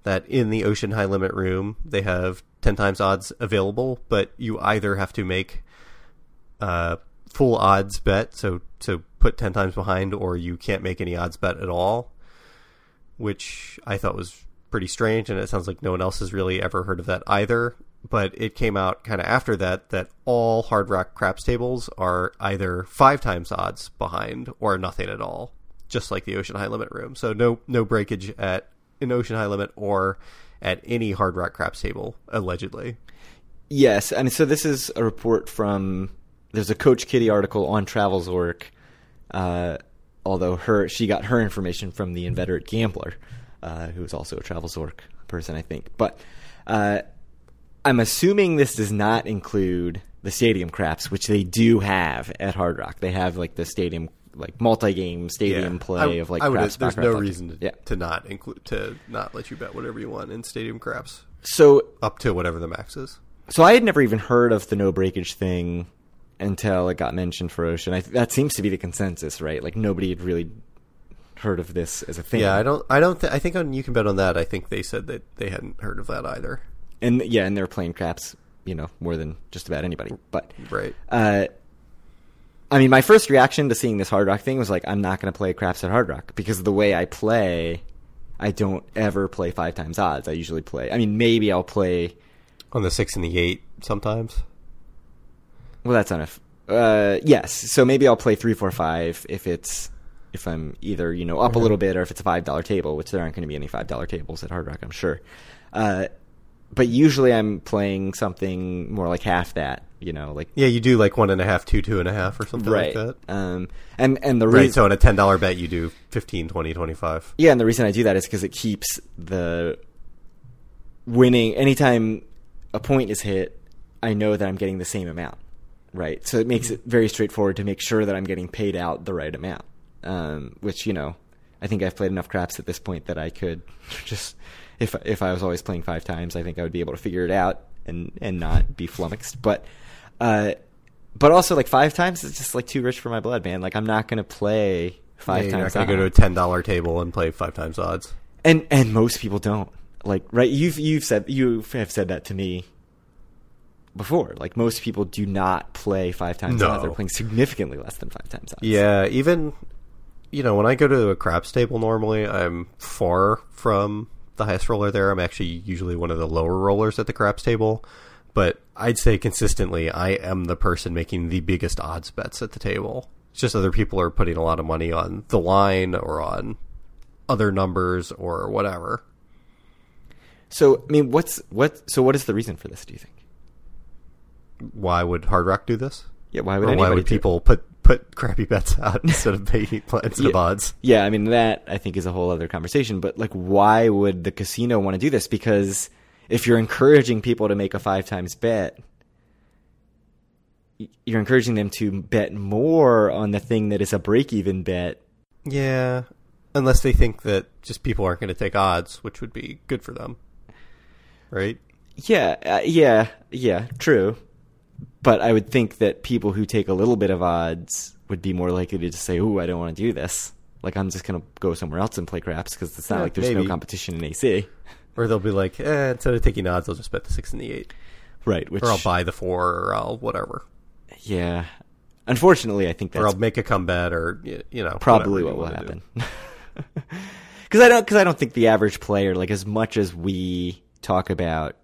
that in the Ocean High Limit Room, they have ten times odds available, but you either have to make uh, full odds bet, so so put ten times behind, or you can't make any odds bet at all, which I thought was pretty strange, and it sounds like no one else has really ever heard of that either. But it came out kind of after that that all Hard Rock craps tables are either five times odds behind or nothing at all, just like the Ocean High Limit Room. So no no breakage at an Ocean High Limit or at any Hard Rock craps table, allegedly. Yes, I mean, so this is a report from – there's a Coach Kitty article on Travel Zork, uh, although her she got her information from the Inveterate Gambler, uh, who is also a Travel Zork person, I think. But uh, I'm assuming this does not include the stadium craps, which they do have at Hard Rock. They have, like, the stadium – like multi-game stadium yeah. play I, of like I craps. There's no reason to, yeah. to not include to not let you bet whatever you want in stadium craps. So up to whatever the max is. So I had never even heard of the no breakage thing until it got mentioned for Ocean. I th- that seems to be the consensus, right? Like nobody had really heard of this as a thing. Yeah, I don't. I don't. Th- I think on You Can Bet on That, I think they said that they hadn't heard of that either. And yeah, and they're playing craps, you know, more than just about anybody. But right. Uh, I mean, my first reaction to seeing this Hard Rock thing was like, I'm not going to play craps at Hard Rock because of the way I play. I don't ever play five times odds. I usually play. I mean, maybe I'll play on the six and the eight sometimes. Well, that's enough. Uh, yes, so maybe I'll play three, four, five if it's if I'm either you know up mm-hmm. a little bit or if it's a five dollar table, which there aren't going to be any five dollar tables at Hard Rock, I'm sure. Uh, but usually I'm playing something more like half that. You know, like yeah, you do like one and a half, two, two and a half, or something right. like that. Um, and and the reason right, so in a ten dollar bet, you do fifteen, twenty, twenty five. Yeah, and the reason I do that is because it keeps the winning. Anytime a point is hit, I know that I'm getting the same amount, right? So it makes it very straightforward to make sure that I'm getting paid out the right amount. Um, which you know, I think I've played enough craps at this point that I could just if if I was always playing five times, I think I would be able to figure it out and and not be flummoxed, but. Uh, but also like five times is just like too rich for my blood, man. Like I'm not gonna play five yeah, times. You're not gonna go to a ten dollar table and play five times odds. And and most people don't. Like right, you've you've said you have said that to me before. Like most people do not play five times no. odds. They're playing significantly less than five times odds. Yeah, even you know when I go to a craps table normally, I'm far from the highest roller there. I'm actually usually one of the lower rollers at the craps table. But I'd say consistently, I am the person making the biggest odds bets at the table. It's just other people are putting a lot of money on the line or on other numbers or whatever. So, I mean, what's what? So, what is the reason for this? Do you think? Why would Hard Rock do this? Yeah, why would or anybody? Why would people do it? put put crappy bets out instead of making instead yeah. of odds? Yeah, I mean that I think is a whole other conversation. But like, why would the casino want to do this? Because if you're encouraging people to make a five times bet, you're encouraging them to bet more on the thing that is a break-even bet. Yeah, unless they think that just people aren't going to take odds, which would be good for them, right? Yeah, uh, yeah, yeah, true. But I would think that people who take a little bit of odds would be more likely to just say, ooh, I don't want to do this. Like, I'm just going to go somewhere else and play craps because it's not yeah, like there's maybe. no competition in A C. Or they'll be like, eh, instead of taking odds, I'll just bet the six and the eight. Right. Which, or I'll buy the four or I'll whatever. Yeah. Unfortunately, I think that's... Or I'll make a comeback or, you know... Probably what will happen. Because I, don't, I don't think the average player, like as much as we talk about,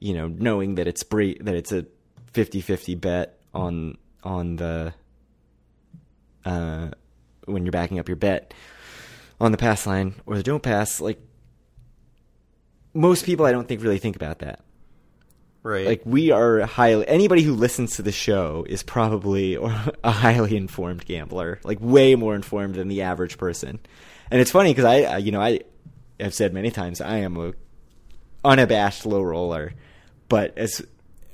you know, knowing that it's bre- that it's a fifty-fifty bet on on the... Uh, when you're backing up your bet on the pass line or the don't pass, like... Most people, I don't think, really think about that. Right. Like, we are highly... Anybody who listens to the show is probably a highly informed gambler. Like, way more informed than the average person. And it's funny because I, you know, I have said many times I am a unabashed low roller. But as...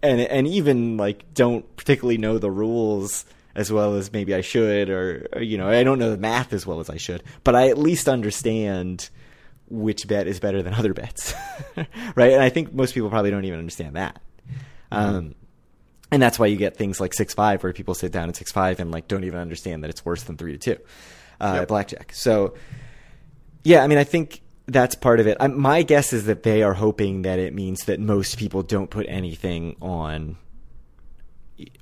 And, and even, like, don't particularly know the rules as well as maybe I should or, or, you know, I don't know the math as well as I should. But I at least understand... which bet is better than other bets, right? And I think most people probably don't even understand that. Mm-hmm. Um, and that's why you get things like six five where people sit down at six five and like don't even understand that it's worse than three to two uh, yep. at blackjack. So, yeah, I mean, I think that's part of it. I, my guess is that they are hoping that it means that most people don't put anything on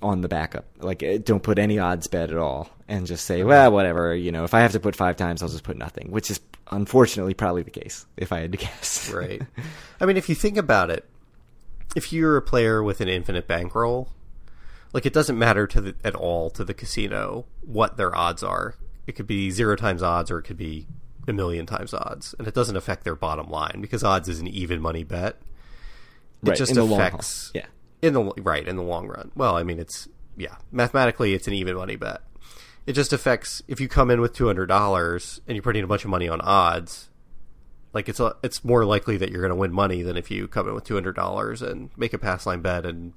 on the backup, like don't put any odds bet at all and just say, well, whatever, you know, if I have to put five times, I'll just put nothing, which is unfortunately probably the case if I had to guess. Right. I mean, if you think about it, if you're a player with an infinite bankroll, like it doesn't matter to the, at all to the casino what their odds are. It could be zero times odds or it could be a million times odds. And it doesn't affect their bottom line because odds is an even money bet. It right. just in affects. Yeah. In the right in the long run. Well, I mean, it's yeah. Mathematically, it's an even money bet. It just affects if you come in with two hundred dollars and you're putting a bunch of money on odds. Like it's a, it's more likely that you're going to win money than if you come in with two hundred dollars and make a pass line bet and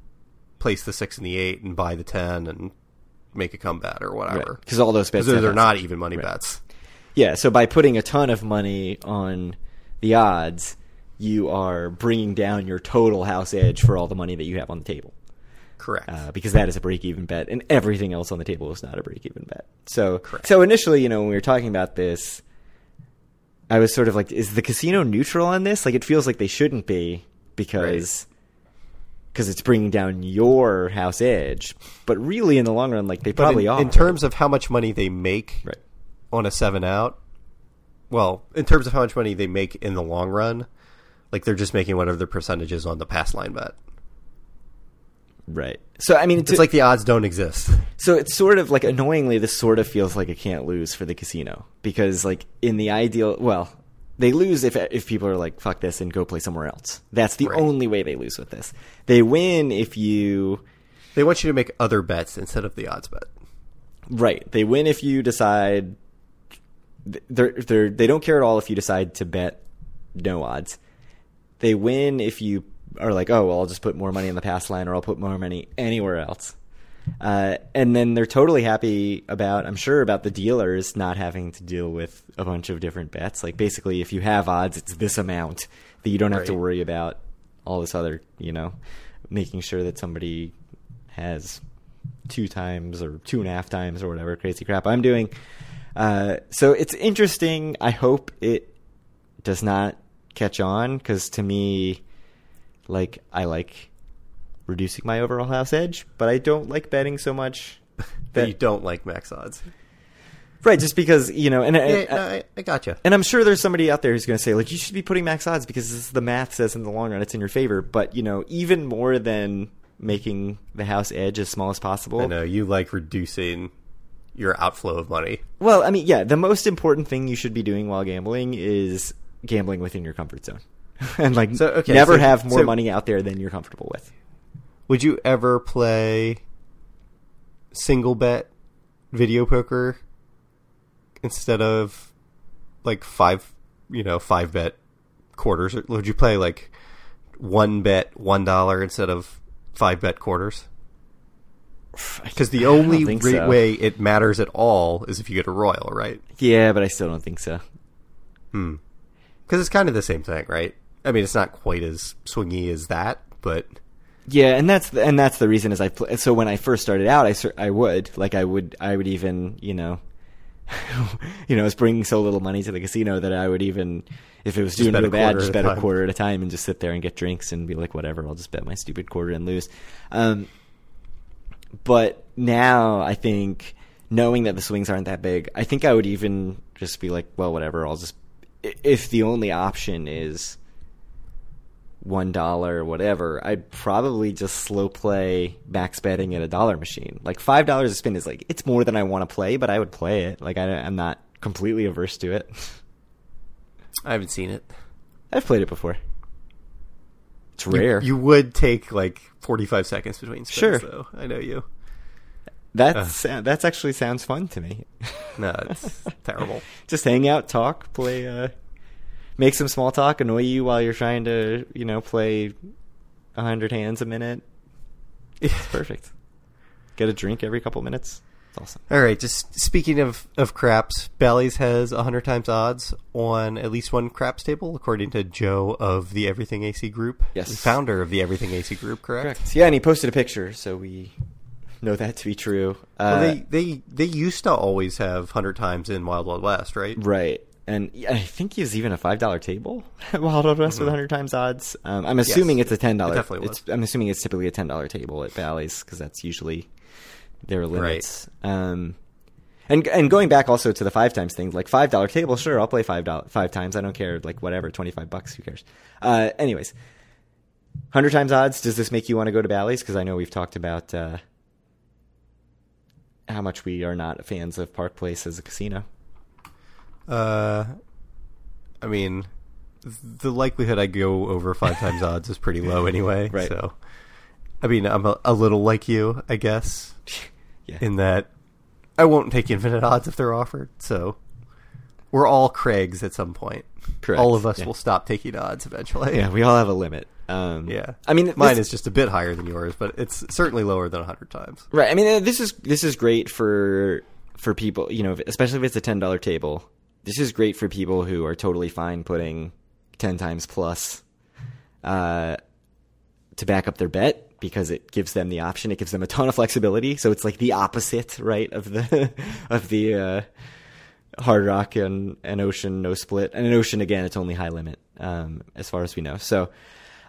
place the six and the eight and buy the ten and make a comeback or whatever. Because right. all those bets those are not even money right. bets. Yeah. So by putting a ton of money on the odds, you are bringing down your total house edge for all the money that you have on the table. Correct. Uh, because that is a break-even bet, and everything else on the table is not a break-even bet. So, Correct. so initially, you know, when we were talking about this, I was sort of like, is the casino neutral on this? Like, it feels like they shouldn't be because because right. it's bringing down your house edge. But really, in the long run, like, they but probably in, are. In terms of how much money they make right. on a seven-out, well, in terms of how much money they make in the long run, like they're just making whatever the percentage is on the pass line bet. Right. So, I mean, it's, it's like the odds don't exist. So it's sort of like annoyingly, this sort of feels like a can't lose for the casino because like in the ideal, well, they lose if if people are like, fuck this and go play somewhere else. That's the right. only way they lose with this. They win if you... They want you to make other bets instead of the odds bet. Right. They win if you decide... They're, they're, they don't care at all if you decide to bet no odds. They win if you are like, oh, well, I'll just put more money in the pass line or I'll put more money anywhere else. Uh, and then they're totally happy about, I'm sure, about the dealers not having to deal with a bunch of different bets. Like basically if you have odds, it's this amount that you don't have right. to worry about all this other, you know, making sure that somebody has two times or two and a half times or whatever crazy crap I'm doing. Uh, so it's interesting. I hope it does not catch on because to me, like, I like reducing my overall house edge, but I don't like betting so much that, that you don't like max odds, right? Just because, you know, and yeah, I, no, I, I gotcha. And I'm sure there's somebody out there who's going to say, like, you should be putting max odds because this is the math says in the long run it's in your favor. But you know, even more than making the house edge as small as possible, I know you like reducing your outflow of money. Well, I mean, yeah, the most important thing you should be doing while gambling is gambling within your comfort zone and like so, okay, never so, have more so, money out there than you're comfortable with. Would you ever play single bet video poker instead of like five, you know, five bet quarters? Or would you play like one bet, one dollar instead of five bet quarters? Because the only re- so. way it matters at all is if you get a royal, right? Yeah, but I still don't think so. Hmm. Because it's kind of the same thing, right? I mean, it's not quite as swingy as that, but yeah, and that's the, and that's the reason is I play. So when I first started out, I I would like I would I would even you know, you know, I was bringing so little money to the casino that I would even if it was doing really bad, just bet a quarter at a time and just sit there and get drinks and be like, whatever, I'll just bet my stupid quarter and lose. Um, but now I think knowing that the swings aren't that big, I think I would even just be like, well, whatever, I'll just. If the only option is one dollar or whatever, I'd probably just slow play max betting at a dollar machine. Like five dollars a spin is like, it's more than I want to play, but I would play it. Like I, I'm not completely averse to it. I haven't seen it. I've played it before. It's rare. You, you would take like forty-five seconds between spins, sure. though. I know you. That's uh, that's actually sounds fun to me. No, it's terrible. Just hang out, talk, play, uh, make some small talk, annoy you while you're trying to, you know, play a hundred hands a minute. It's perfect. Get a drink every couple minutes. awesome. All right, just speaking of, of craps, Bally's has one hundred times odds on at least one craps table, according to Joe of the Everything A C Group. Yes. The founder of the Everything A C Group, correct? Correct. Yeah, and he posted a picture, so we know that to be true. Uh, well, they, they, they used to always have one hundred times in Wild Wild West, right? Right. And I think he was even a five dollar table at Wild Wild West mm-hmm. with one hundred times odds. Um, I'm assuming yes, it's a ten dollar. It definitely was. It's, I'm assuming it's typically a ten dollar table at Bally's because that's usually their limits. Right. Um, and and going back also to the five times thing, like five dollar table, sure, I'll play five dollars, five times. I don't care, like whatever, twenty-five bucks, who cares? Uh, anyways, one hundred times odds, does this make you want to go to Bally's? Because I know we've talked about uh, how much we are not fans of Park Place as a casino. Uh, I mean, the likelihood I go over five times odds is pretty low anyway. Right. So, I mean, I'm a, a little like you, I guess, yeah. in that I won't take infinite odds if they're offered. So, we're all Craigs at some point. Correct. All of us yeah. will stop taking odds eventually. Yeah, we all have a limit. Um, yeah. I mean, mine this, is just a bit higher than yours, but it's certainly lower than one hundred times. Right. I mean, this is this is great for for people, you know, especially if it's a ten dollar table. This is great for people who are totally fine putting ten times plus uh, to back up their bet because it gives them the option. It gives them a ton of flexibility. So it's like the opposite, right, of the of the uh, Hard Rock and, and Ocean no split. And in Ocean, again, it's only high limit um, as far as we know. So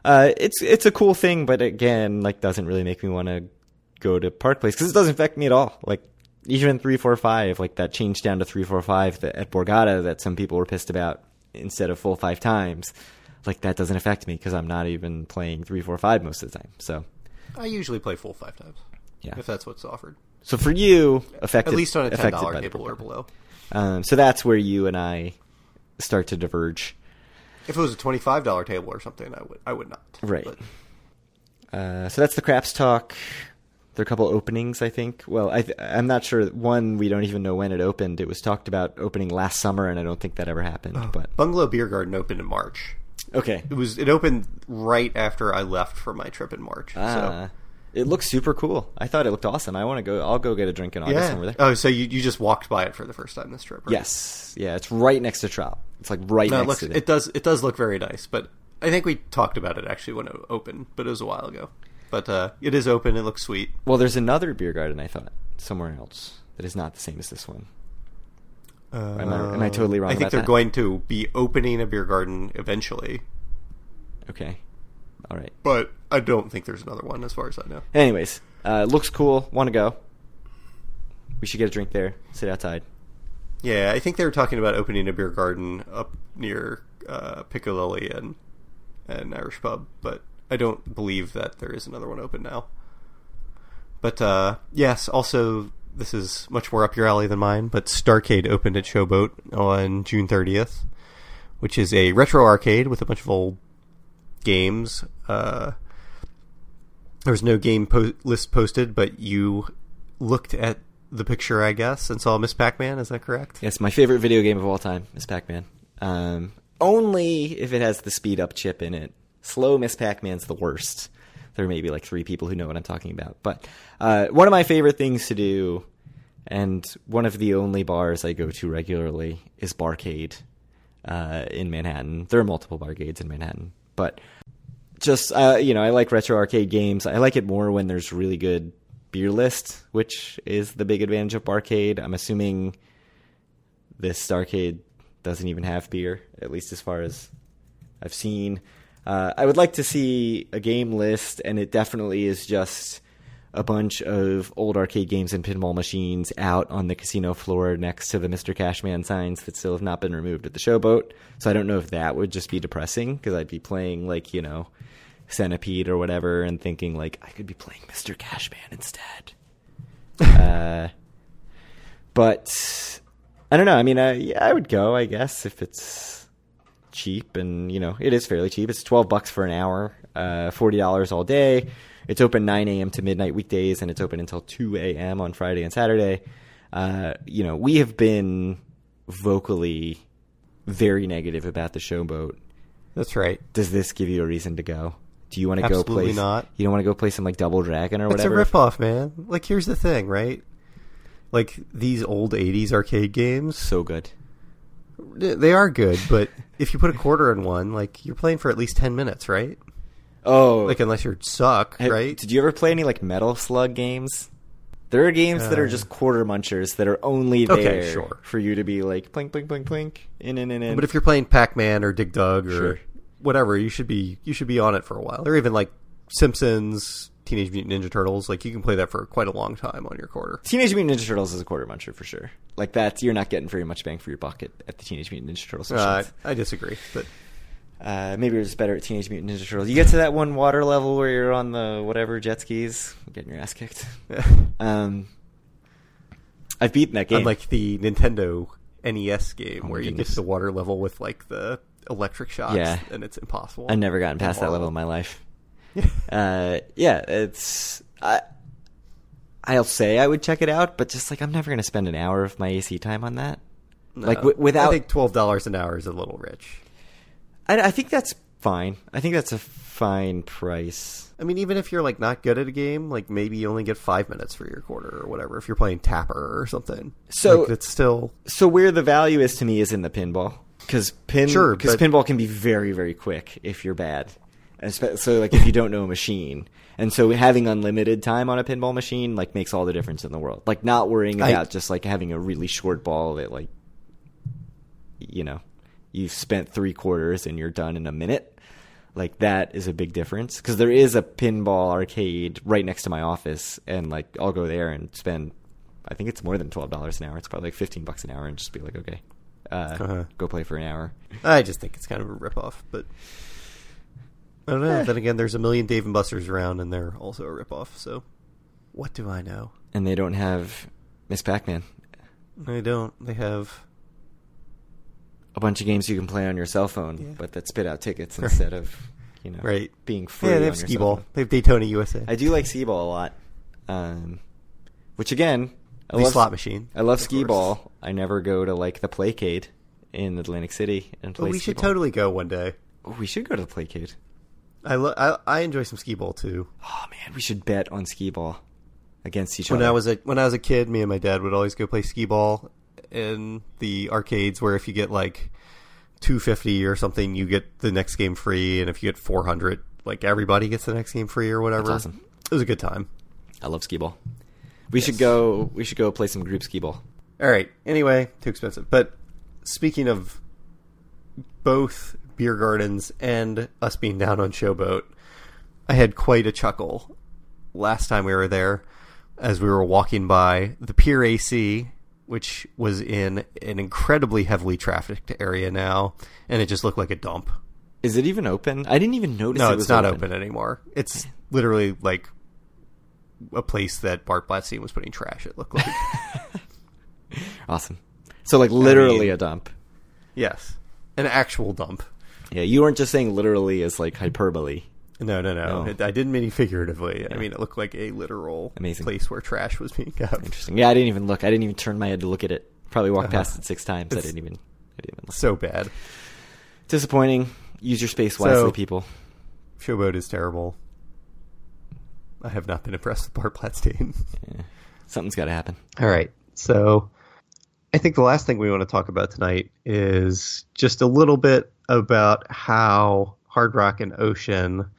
uh, it's it's a cool thing, but again, like doesn't really make me want to go to Park Place because it doesn't affect me at all. Like. Even three four five, like that change down to three four five at Borgata that some people were pissed about instead of full five times, like that doesn't affect me because I'm not even playing three four five most of the time. So I usually play full five times, yeah, if that's what's offered. So for you, affected at least on a ten dollar table or below. Um, so that's where you and I start to diverge. If it was a twenty-five dollar table or something, I would I would not. Right. Uh, so that's the craps talk. There are a couple openings, I think. Well, I th- I'm not sure. One, we don't even know when it opened. It was talked about opening last summer, and I don't think that ever happened. Oh. But Bungalow Beer Garden opened in March. Okay. It was it opened right after I left for my trip in March. Ah, so. It looks super cool. I thought it looked awesome. I want to go. I'll go get a drink in August yeah. when we're there. Oh, so you, you just walked by it for the first time this trip, right? Yes. Yeah, it's right next to Trout. It's like right no, next it looks, to it. It does, it does look very nice, but I think we talked about it actually when it opened, but it was a while ago. But uh, it is open. It looks sweet. Well, there's another beer garden, I thought, somewhere else that is not the same as this one. Uh, am, I, am I totally wrong about that? I think they're that? going to be opening a beer garden eventually. Okay. All right. But I don't think there's another one as far as I know. Anyways, uh, looks cool. Want to go. We should get a drink there. Sit outside. Yeah, I think they were talking about opening a beer garden up near uh, Piccalilli and, and Irish Pub, but... I don't believe that there is another one open now. But, uh, yes, also, this is much more up your alley than mine, but Starcade opened at Showboat on June thirtieth, which is a retro arcade with a bunch of old games. Uh, there was no game po- list posted, but you looked at the picture, I guess, and saw Miss Pac-Man, is that correct? Yes, my favorite video game of all time, Miss Pac-Man. Um, only if it has the speed-up chip in it. Slow Miss Pac-Man's the worst. There may be like three people who know what I'm talking about. But uh, one of my favorite things to do, and one of the only bars I go to regularly, is Barcade uh, in Manhattan. There are multiple barcades in Manhattan. But just, uh, you know, I like retro arcade games. I like it more when there's really good beer lists, which is the big advantage of Barcade. I'm assuming this Starcade doesn't even have beer, at least as far as I've seen. Uh, I would like to see a game list, and it definitely is just a bunch of old arcade games and pinball machines out on the casino floor next to the Mister Cashman signs that still have not been removed at the Showboat. So I don't know if that would just be depressing, because I'd be playing, like, you know, Centipede or whatever and thinking, like, I could be playing Mister Cashman instead. uh, but I don't know. I mean, I, yeah, I would go, I guess, if it's... cheap, and you know it is fairly cheap. It's twelve bucks for an hour, uh forty dollars all day. It's open nine a.m. to midnight weekdays, and it's open until two a.m. on Friday and Saturday. Uh you know we have been vocally very negative about the Showboat. That's right. Does this give you a reason to go? Do you want to go play? Absolutely not. You don't want to go play some like Double Dragon or whatever? It's a ripoff, man. Like, here's the thing, right? like these old eighties arcade games. So good. They are good, but if you put a quarter in one, like, you're playing for at least ten minutes, right? Oh. Like, unless you suck, I, right? Did you ever play any, like, Metal Slug games? There are games uh, that are just quarter munchers that are only there okay, sure. for you to be like, plink, plink, plink, plink, in, in, in, in. But if you're playing Pac-Man or Dig Dug or sure. whatever, you should be you should be on it for a while. Or even, like, Simpsons, Teenage Mutant Ninja Turtles. Like, you can play that for quite a long time on your quarter. Teenage Mutant Ninja Turtles is a quarter muncher for sure. Like, that, you're not getting very much bang for your buck at, at the Teenage Mutant Ninja Turtles. Uh, I disagree, but... Uh, maybe we're just better at Teenage Mutant Ninja Turtles. You get to that one water level where you're on the whatever jet skis, getting your ass kicked. um, I've beaten that game. Unlike the Nintendo N E S game oh where you get to the water level with like the electric shocks, yeah. and it's impossible. I've never gotten past that level in my life. uh, yeah, it's. I, I'll say I would check it out, but just like I'm never going to spend an hour of my A C time on that. No, like w- without, I think twelve dollars an hour is a little rich. I think that's fine. I think that's a fine price. I mean, even if you're, like, not good at a game, like, maybe you only get five minutes for your quarter or whatever if you're playing Tapper or something. So like, it's still... So where the value is to me is in the pinball. Because pin, sure, but... pinball can be very, very quick if you're bad. And so, like, if you don't know a machine. And so having unlimited time on a pinball machine, like, makes all the difference in the world. Like, not worrying about I... just, like, having a really short ball that, like, you know... You've spent three quarters and you're done in a minute. Like, that is a big difference. Because there is a pinball arcade right next to my office. And, like, I'll go there and spend, I think it's more than twelve dollars an hour. It's probably like fifteen bucks an hour and just be like, okay, uh, uh-huh. go play for an hour. I just think it's kind of a ripoff. But I don't know. Eh. Then again, there's a million Dave and Buster's around and they're also a ripoff. So what do I know? And they don't have Miss Pac-Man. They don't. They have... a bunch of games you can play on your cell phone, yeah. but that spit out tickets instead of, you know, right. being free. Yeah, they have skee-ball. They have Daytona U S A. I do like skee-ball a lot, um, which again, I the love slot machine. I love skee-ball. I never go to like the Playcade in Atlantic City and play. Well, we should totally go one day. Oh, we should go to the Playcade. I lo- I, I enjoy some skee-ball too. Oh man, we should bet on skee-ball against each when other. When I was a when I was a kid, me and my dad would always go play skee-ball. In the arcades where if you get like two hundred fifty or something, you get the next game free. And if you get four hundred, like everybody gets the next game free or whatever. That's awesome. It was a good time. I love skee-ball. We yes. should go, we should go play some group skee-ball. All right. Anyway, too expensive. But speaking of both beer gardens and us being down on Showboat, I had quite a chuckle last time we were there as we were walking by the Pier A C, which was in an incredibly heavily trafficked area now, and it just looked like a dump. Is it even open? I didn't even notice no, it was open. No, it's not open anymore. It's literally like a place that Bart Blatstein was putting trash, it looked like. Awesome. So, like, literally I mean, a dump. Yes. An actual dump. Yeah, you weren't just saying literally as, like, hyperbole. No, no, no. no. It, I didn't mean it figuratively. Yeah. I mean, it looked like a literal Amazing. place where trash was being kept. Interesting. Yeah, I didn't even look. I didn't even turn my head to look at it. Probably walked uh-huh. past it six times. It's I didn't even I didn't even look. So bad. Disappointing. Use your space wisely, so, people. Showboat is terrible. I have not been impressed with Bart Blatstein. Yeah. Something's got to happen. All right. So I think the last thing we want to talk about tonight is just a little bit about how Hard Rock and Ocean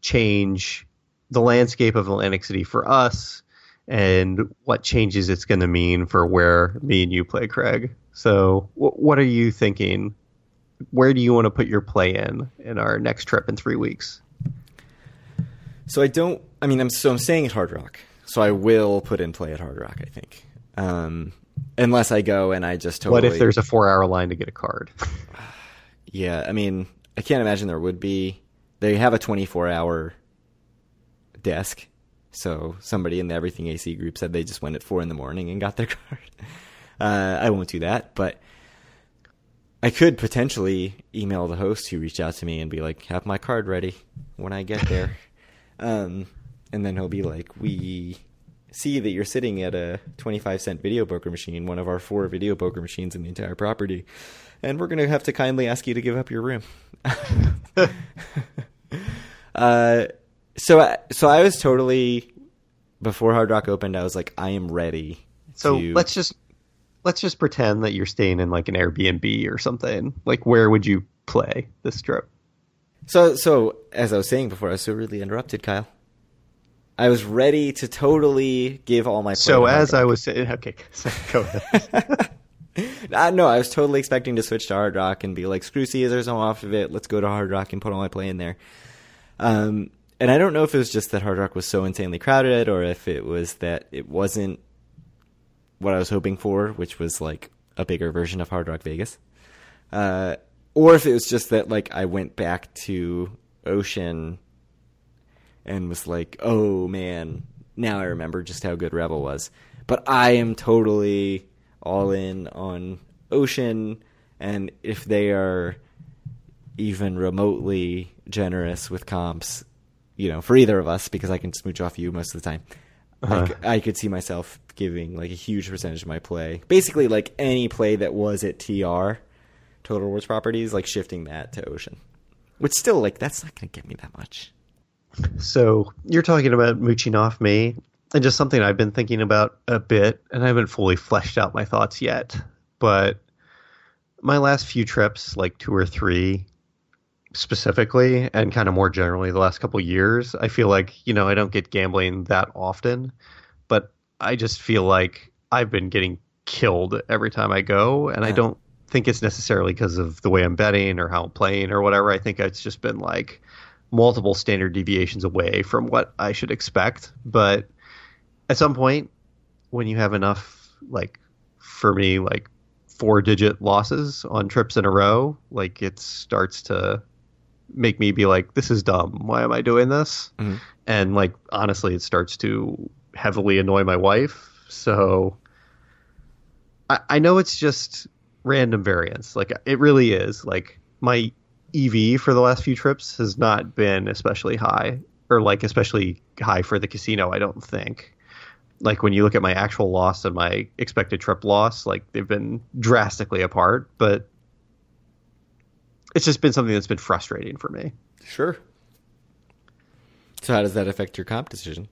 change the landscape of Atlantic City for us and what changes it's going to mean for where me and you play, Craig. So w- what are you thinking? Where do you want to put your play in in our next trip in three weeks? So I don't – I mean, I'm so I'm staying at Hard Rock, so I will put in play at Hard Rock, I think, um, unless I go and I just totally – What if there's a four-hour line to get a card? Yeah, I mean, I can't imagine there would be. They have a twenty-four hour desk. So somebody in the Everything A C group said they just went at four in the morning and got their card. Uh, I won't do that, but I could potentially email the host who reached out to me and be like, have my card ready when I get there. um, and then he'll be like, we see that you're sitting at a twenty-five cent video poker machine, one of our four video poker machines in the entire property. And we're going to have to kindly ask you to give up your room. uh, so, I, so I was totally, before Hard Rock opened, I was like, I am ready So to... let's just let's just pretend that you're staying in like an Airbnb or something. Like, where would you play this trip? So, so as I was saying before, I was so rudely interrupted, Kyle. I was ready to totally give all my. So as I was saying, okay, so go ahead. Uh, no, I was totally expecting to switch to Hard Rock and be like, screw Caesars, I'm off of it. Let's go to Hard Rock and put all my play in there. Um, and I don't know if it was just that Hard Rock was so insanely crowded or if it was that it wasn't what I was hoping for, which was like a bigger version of Hard Rock Vegas. Uh, or if it was just that like I went back to Ocean and was like, oh man, now I remember just how good Rebel was. But I am totally... all in on Ocean, and if they are even remotely generous with comps, you know, for either of us, because I can smooch off you most of the time, uh-huh. I, I could see myself giving like a huge percentage of my play, basically like any play that was at T R, Total Rewards Properties, like shifting that to Ocean, which still like that's not going to get me that much. So you're talking about mooching off me. And just something I've been thinking about a bit, and I haven't fully fleshed out my thoughts yet, but my last few trips, like two or three specifically, and kind of more generally the last couple of years, I feel like, you know, I don't get gambling that often, but I just feel like I've been getting killed every time I go, and yeah. I don't think it's necessarily because of the way I'm betting or how I'm playing or whatever. I think it's just been like multiple standard deviations away from what I should expect, but... at some point, when you have enough, like, for me, like, four-digit losses on trips in a row, like, it starts to make me be like, this is dumb. Why am I doing this? Mm-hmm. And, like, honestly, it starts to heavily annoy my wife. So I, I know it's just random variance. Like, it really is. Like, my E V for the last few trips has not been especially high, or, like, especially high for the casino, I don't think. Like, when you look at my actual loss and my expected trip loss, like, they've been drastically apart. But it's just been something that's been frustrating for me. Sure. So how does that affect your comp decision?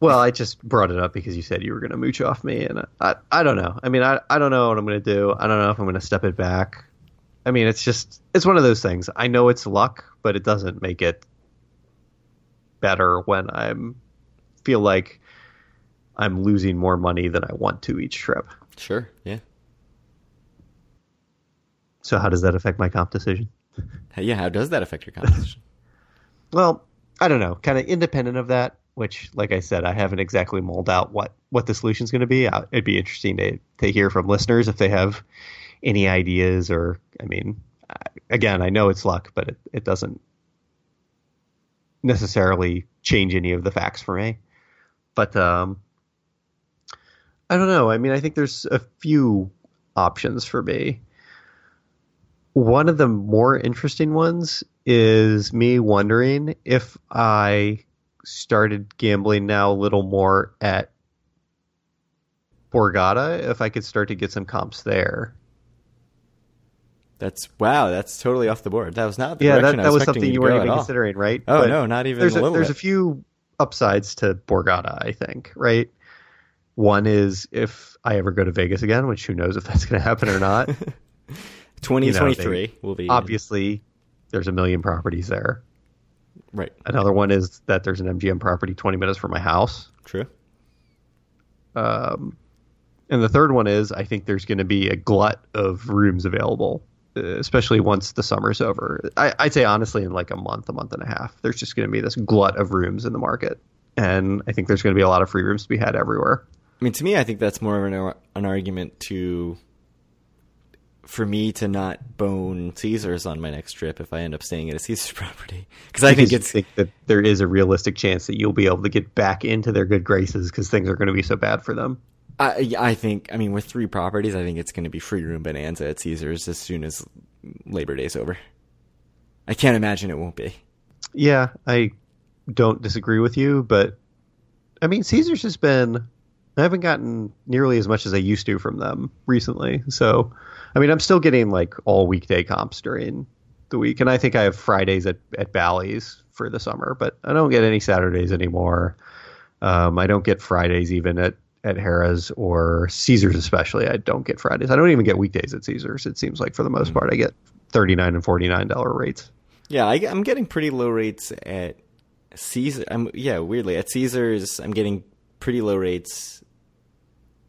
Well, I just brought it up because you said you were going to mooch off me. And I, I, I don't know. I mean, I, I don't know what I'm going to do. I don't know if I'm going to step it back. I mean, it's just – it's one of those things. I know it's luck, but it doesn't make it better when I'm – feel like I'm losing more money than I want to each trip. Sure, yeah. So how does that affect my comp decision? Yeah, how does that affect your comp decision? Well, I don't know. Kind of independent of that, which, like I said, I haven't exactly mulled out what, what the solution is going to be. I, it'd be interesting to, to hear from listeners if they have any ideas or, I mean, again, I know it's luck, but it, it doesn't necessarily change any of the facts for me. But um, I don't know. I mean, I think there's a few options for me. One of the more interesting ones is me wondering if I started gambling now a little more at Borgata, if I could start to get some comps there. That's wow. That's totally off the board. That was not the yeah. That, that I was, was something you weren't even considering, right? Oh but no, not even. There's a, a little. There's bit. a few upsides to Borgata, I think. Right. One is if I ever go to Vegas again, which who knows if that's going to happen or not. twenty twenty-three you know, will be obviously. There's a million properties there. Right. Another one is that there's an M G M property twenty minutes from my house. True. Um, and the third one is I think there's going to be a glut of rooms available. Especially once the summer's over. I, I'd say, honestly, in like a month, a month and a half, there's just going to be this glut of rooms in the market. And I think there's going to be a lot of free rooms to be had everywhere. I mean, to me, I think that's more of an, an argument to, for me to not bone Caesars on my next trip if I end up staying at a Caesars property. Because I think it's... think that there is a realistic chance that you'll be able to get back into their good graces because things are going to be so bad for them. I, I think, I mean, with three properties, I think it's going to be free room bonanza at Caesars as soon as Labor Day's over. I can't imagine it won't be. Yeah, I don't disagree with you, but I mean, Caesars has been, I haven't gotten nearly as much as I used to from them recently. So, I mean, I'm still getting like all weekday comps during the week. And I think I have Fridays at, at Bally's for the summer, but I don't get any Saturdays anymore. Um, I don't get Fridays even at at Harrah's or Caesars especially. I don't get Fridays. I don't even get weekdays at Caesars, it seems like, for the most mm-hmm. part. I get thirty-nine and forty-nine dollars rates. Yeah, I, I'm getting pretty low rates at Caesars. I'm, yeah, weirdly. At Caesars, I'm getting pretty low rates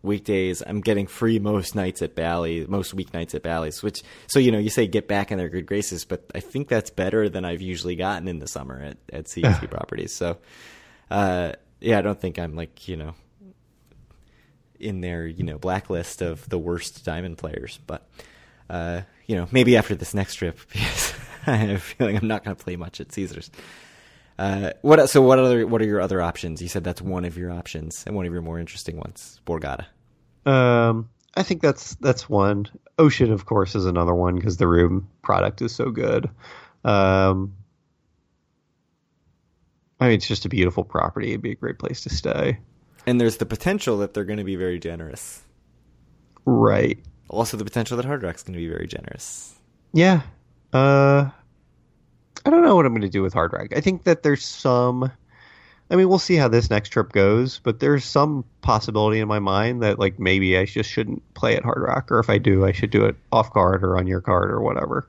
weekdays. I'm getting free most nights at Bally's, most weeknights at Bally's, which, so, you know, you say get back in their good graces, but I think that's better than I've usually gotten in the summer at, at C S P properties. So, uh, yeah, I don't think I'm like, you know, in their, you know, blacklist of the worst diamond players, but, uh, you know, maybe after this next trip, because I have a feeling I'm not going to play much at Caesars. Uh, what so? What other? What are your other options? You said that's one of your options and one of your more interesting ones, Borgata. Um, I think that's that's one. Ocean, of course, is another one because the room product is so good. Um, I mean, it's just a beautiful property. It'd be a great place to stay. And there's the potential that they're going to be very generous. Right. Also, the potential that Hard Rock's going to be very generous. Yeah. Uh. I don't know what I'm going to do with Hard Rock. I think that there's some, I mean, we'll see how this next trip goes, but there's some possibility in my mind that like maybe I just shouldn't play at Hard Rock, or if I do, I should do it off card or on your card or whatever.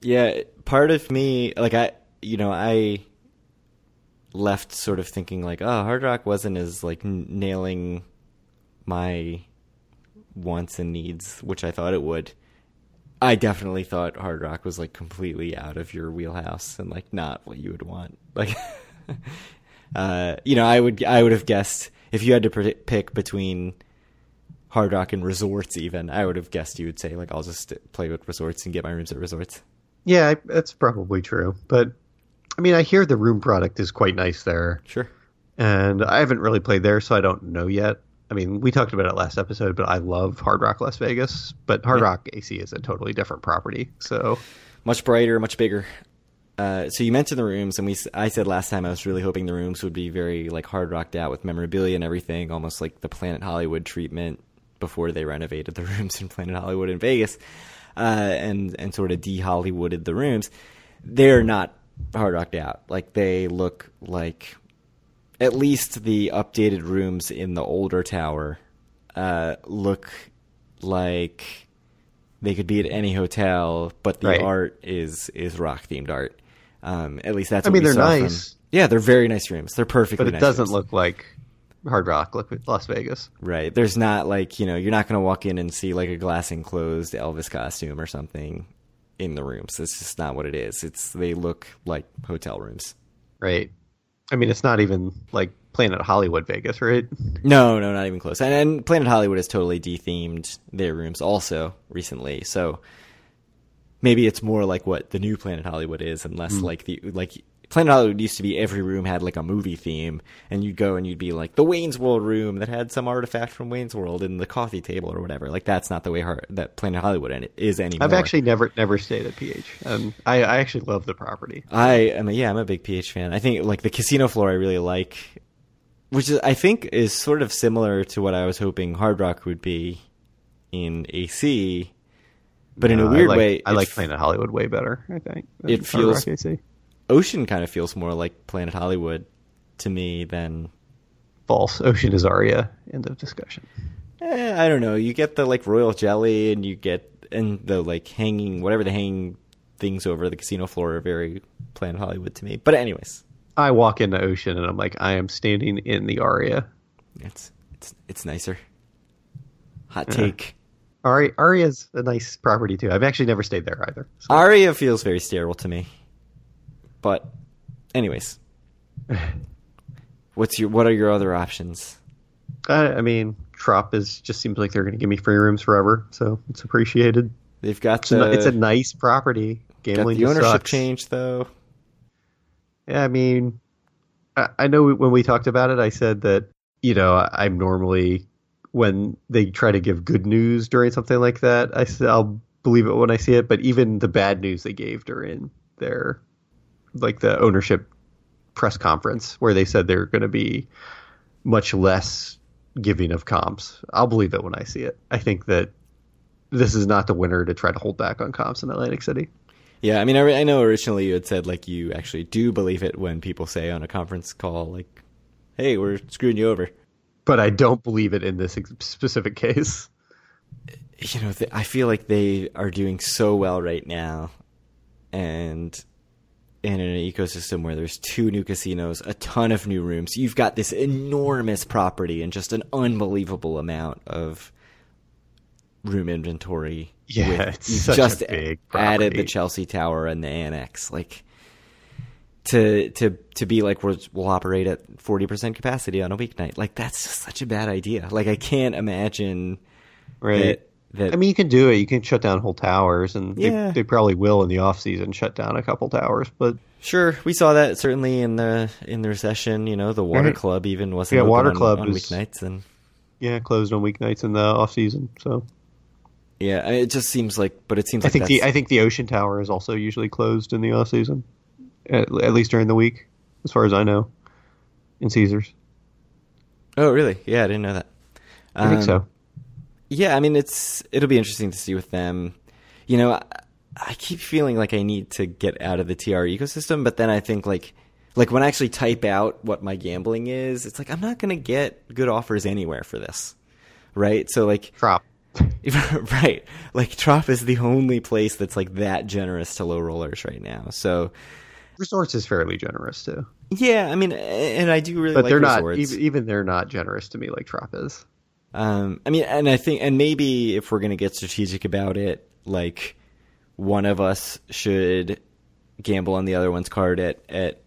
Yeah. Part of me, like I, you know, I left sort of thinking like, oh, Hard Rock wasn't as like n- nailing my wants and needs, which I thought it would. I definitely thought Hard Rock was like completely out of your wheelhouse and like not what you would want. Like, uh, you know, I would, I would have guessed if you had to pre- pick between Hard Rock and resorts, even I would have guessed you would say like, I'll just play with resorts and get my rooms at resorts. Yeah, that's probably true. But I mean, I hear the room product is quite nice there. Sure. And I haven't really played there, so I don't know yet. I mean, we talked about it last episode, but I love Hard Rock Las Vegas, but Hard yeah. Rock A C is a totally different property. So much brighter, much bigger. Uh, so you mentioned the rooms, and we I said last time I was really hoping the rooms would be very like Hard Rocked out with memorabilia and everything, almost like the Planet Hollywood treatment before they renovated the rooms in Planet Hollywood in Vegas, uh, and and sort of de-Hollywooded the rooms. They're not Hard Rocked out. Like they look like. At least the updated rooms in the older tower uh, look like they could be at any hotel, but the right. art is is rock themed art. Um, at least that's. I what mean, we they're saw nice. From, yeah, they're very nice rooms. They're perfectly. But it nice doesn't rooms. Look like Hard Rock, look like Las Vegas. Right. There's not like you know you're not going to walk in and see like a glass enclosed Elvis costume or something in the rooms. That's just not what it is. It's they look like hotel rooms. Right. I mean, it's not even like Planet Hollywood Vegas, right? No, no, not even close. And, and Planet Hollywood has totally de-themed their rooms also recently. So maybe it's more like what the new Planet Hollywood is and less mm. like the like Planet Hollywood used to be every room had like a movie theme. And you'd go and you'd be like the Wayne's World room that had some artifact from Wayne's World in the coffee table or whatever. Like that's not the way her, that Planet Hollywood is anymore. I've actually never never stayed at P H. Um, I, I actually love the property. I am. A, yeah, I'm a big P H fan. I think like the casino floor I really like, which is, I think is sort of similar to what I was hoping Hard Rock would be in A C. But no, in a weird I like, way. I like Planet Hollywood way better, I think. It feels... A C. Ocean kind of feels more like Planet Hollywood to me than... False. Ocean is Aria. End of discussion. Eh, I don't know. You get the, like, royal jelly and you get... And the, like, hanging... Whatever the hanging things over the casino floor are very Planet Hollywood to me. But anyways. I walk into Ocean and I'm like, I am standing in the Aria. It's it's it's nicer. Hot take. Yeah. Aria, Aria's a nice property, too. I've actually never stayed there either. So. Aria feels very sterile to me. But, anyways, what's your what are your other options? I, I mean, Trop is just seems like they're going to give me free rooms forever, so it's appreciated. They've got it's, the, a, it's a nice property. Gambling got the ownership sucks. Change though. Yeah, I mean, I, I know when we talked about it, I said that you know I, I'm normally when they try to give good news during something like that, I I'll believe it when I see it. But even the bad news they gave during their like the ownership press conference where they said they're going to be much less giving of comps. I'll believe it when I see it. I think that this is not the winner to try to hold back on comps in Atlantic City. Yeah. I mean, I, I know originally you had said like you actually do believe it when people say on a conference call, like, hey, we're screwing you over. but I don't believe it in this specific case. You know, I feel like they are doing so well right now, and in an ecosystem where there's two new casinos, a ton of new rooms. You've got this enormous property and just an unbelievable amount of room inventory. Yeah, with, it's you've such just a big property. Added the Chelsea Tower and the annex. Like to to to be like we're, we'll operate at forty percent capacity on a weeknight. Like that's just such a bad idea. Like I can't imagine. Right. That, That, I mean, you can do it. You can shut down whole towers, and yeah. they, they probably will in the off season shut down a couple towers. But sure, we saw that certainly in the in the recession. You know, the Water right. Club even wasn't yeah, open Water on, Club on was, weeknights, and yeah, closed on weeknights in the off season. So yeah, I mean, it just seems like, but it seems. I like think that's, the I think the Ocean Tower is also usually closed in the off season, at, at least during the week, as far as I know, in Caesars. Oh really? Yeah, I didn't know that. I um, think so. Yeah, I mean, it's it'll be interesting to see with them. You know, I, I keep feeling like I need to get out of the T R ecosystem, but then I think like like when I actually type out what my gambling is, it's like I'm not going to get good offers anywhere for this, right? So like Trop, right? Like Trop is the only place that's like that generous to low rollers right now. So Resorts is fairly generous too. Yeah, I mean, and I do really, but like they're Resorts. Not even, even they're not generous to me like Trop is. Um, I mean, and I think, and maybe if we're going to get strategic about it, like one of us should gamble on the other one's card at, at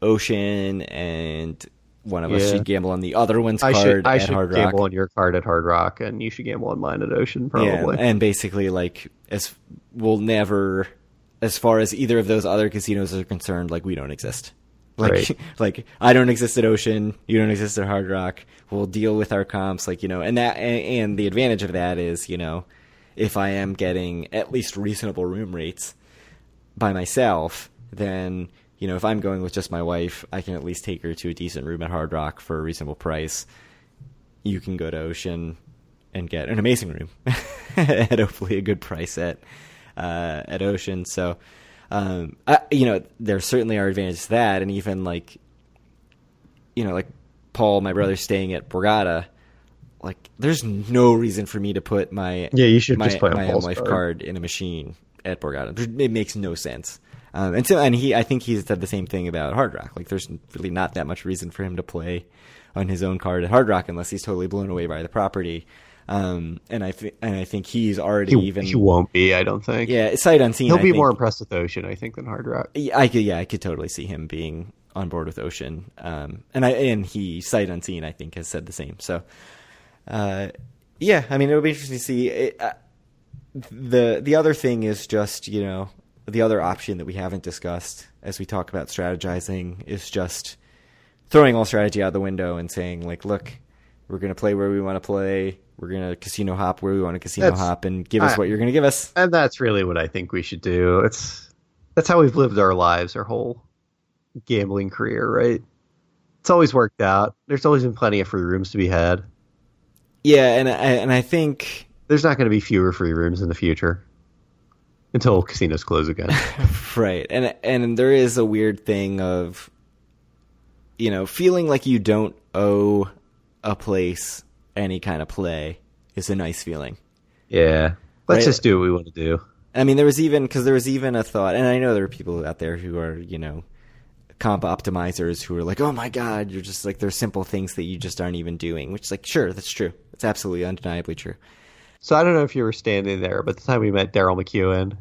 Ocean, and one of yeah. us should gamble on the other one's I card should, I at should Hard Rock. I should gamble on your card at Hard Rock, and you should gamble on mine at Ocean, probably. Yeah, and basically, like, as we'll never, as far as either of those other casinos are concerned, like, we don't exist. Like, right. like I don't exist at Ocean. You don't exist at Hard Rock. We'll deal with our comps, like, you know, and that, and, and the advantage of that is, you know, if I am getting at least reasonable room rates by myself, then, you know, if I'm going with just my wife, I can at least take her to a decent room at Hard Rock for a reasonable price. You can go to Ocean and get an amazing room at hopefully a good price at, uh, at Ocean. So, Um, I, you know, there certainly are advantages to that. And even like, you know, like Paul, my brother, staying at Borgata, like there's no reason for me to put my, yeah, you should my, just play my M Life card. card in a machine at Borgata. It makes no sense. Um, and so, and he, I think he's said the same thing about Hard Rock. Like there's really not that much reason for him to play on his own card at Hard Rock unless he's totally blown away by the property. Um, and I think, and I think he's already he, even, he won't be, I don't think. Yeah. Sight unseen. He'll I be think, more impressed with Ocean, I think, than Hard Rock. Yeah, I could, yeah, I could totally see him being on board with Ocean. Um, and I, and he sight unseen, I think, has said the same. So, uh, yeah, I mean, it'll be interesting to see it, uh, the, the other thing is just, you know, the other option that we haven't discussed as we talk about strategizing is just throwing all strategy out the window and saying like, look, we're going to play where we want to play. We're going to casino hop where we want to casino that's, hop and give us I, what you're going to give us. And that's really what I think we should do. It's that's how we've lived our lives, our whole gambling career, right? It's always worked out. There's always been plenty of free rooms to be had. Yeah, and I, and I think there's not going to be fewer free rooms in the future until casinos close again. Right. And and there is a weird thing of, you know, feeling like you don't owe a place any kind of play is a nice feeling. Yeah. Let's right? just do what we want to do. I mean, there was even, because there was even a thought, and I know there are people out there who are, you know, comp optimizers who are like, oh my God, you're just like, there's simple things that you just aren't even doing, which is like, sure, that's true. It's absolutely undeniably true. So I don't know if you were standing there, but the time we met Daryl McEwen,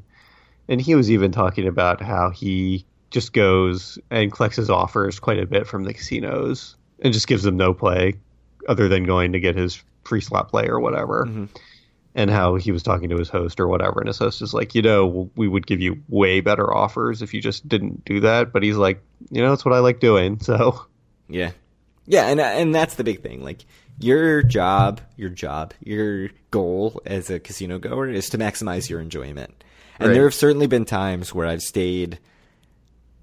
and he was even talking about how he just goes and collects his offers quite a bit from the casinos and just gives them no play, other than going to get his free slot play or whatever. Mm-hmm. And how he was talking to his host or whatever. And his host is like, you know, we would give you way better offers if you just didn't do that. But he's like, you know, it's what I like doing. So yeah. Yeah. And, and that's the big thing. Like your job, your job, your goal as a casino goer is to maximize your enjoyment. And right. there have certainly been times where I've stayed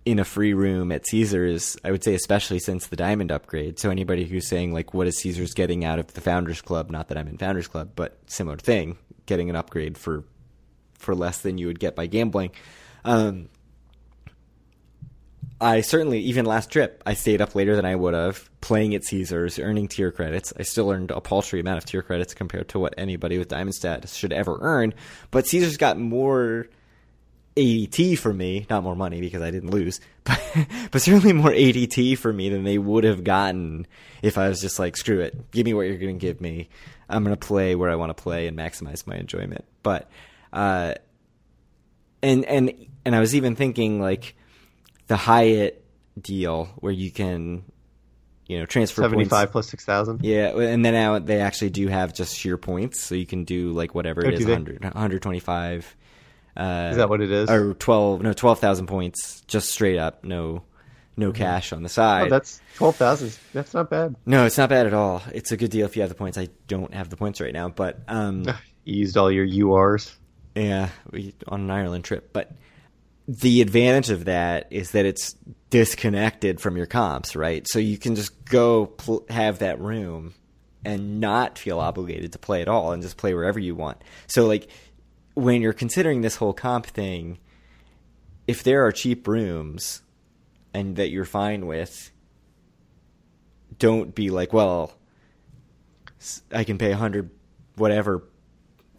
in a free room at Caesars, I would say, especially since the Diamond upgrade. So anybody who's saying like, what is Caesars getting out of the Founders Club? Not that I'm in Founders Club, but similar thing, getting an upgrade for, for less than you would get by gambling. Um, I certainly, even last trip, I stayed up later than I would have, playing at Caesars, earning tier credits. I still earned a paltry amount of tier credits compared to what anybody with diamond status should ever earn. But Caesars got more A D T for me, not more money because I didn't lose, but, but certainly more A D T for me than they would have gotten if I was just like, screw it, give me what you're going to give me. I'm going to play where I want to play and maximize my enjoyment. But, uh, and, and, and I was even thinking like, the Hyatt deal where you can, you know, transfer seventy-five points. Plus six thousand. Yeah, and then now they actually do have just sheer points, so you can do like whatever it is, one hundred, one twenty-five. Uh, is that what it is? Or twelve? No, twelve thousand points, just straight up, no, no mm-hmm. cash on the side. Oh, that's twelve thousand. That's not bad. No, it's not bad at all. It's a good deal if you have the points. I don't have the points right now, but um, you used all your U Rs. Yeah, we, on an Ireland trip, but. The advantage of that is that it's disconnected from your comps, right? So you can just go pl- have that room and not feel obligated to play at all and just play wherever you want. So, like, when you're considering this whole comp thing, if there are cheap rooms and that you're fine with, don't be like, well, I can pay one hundred whatever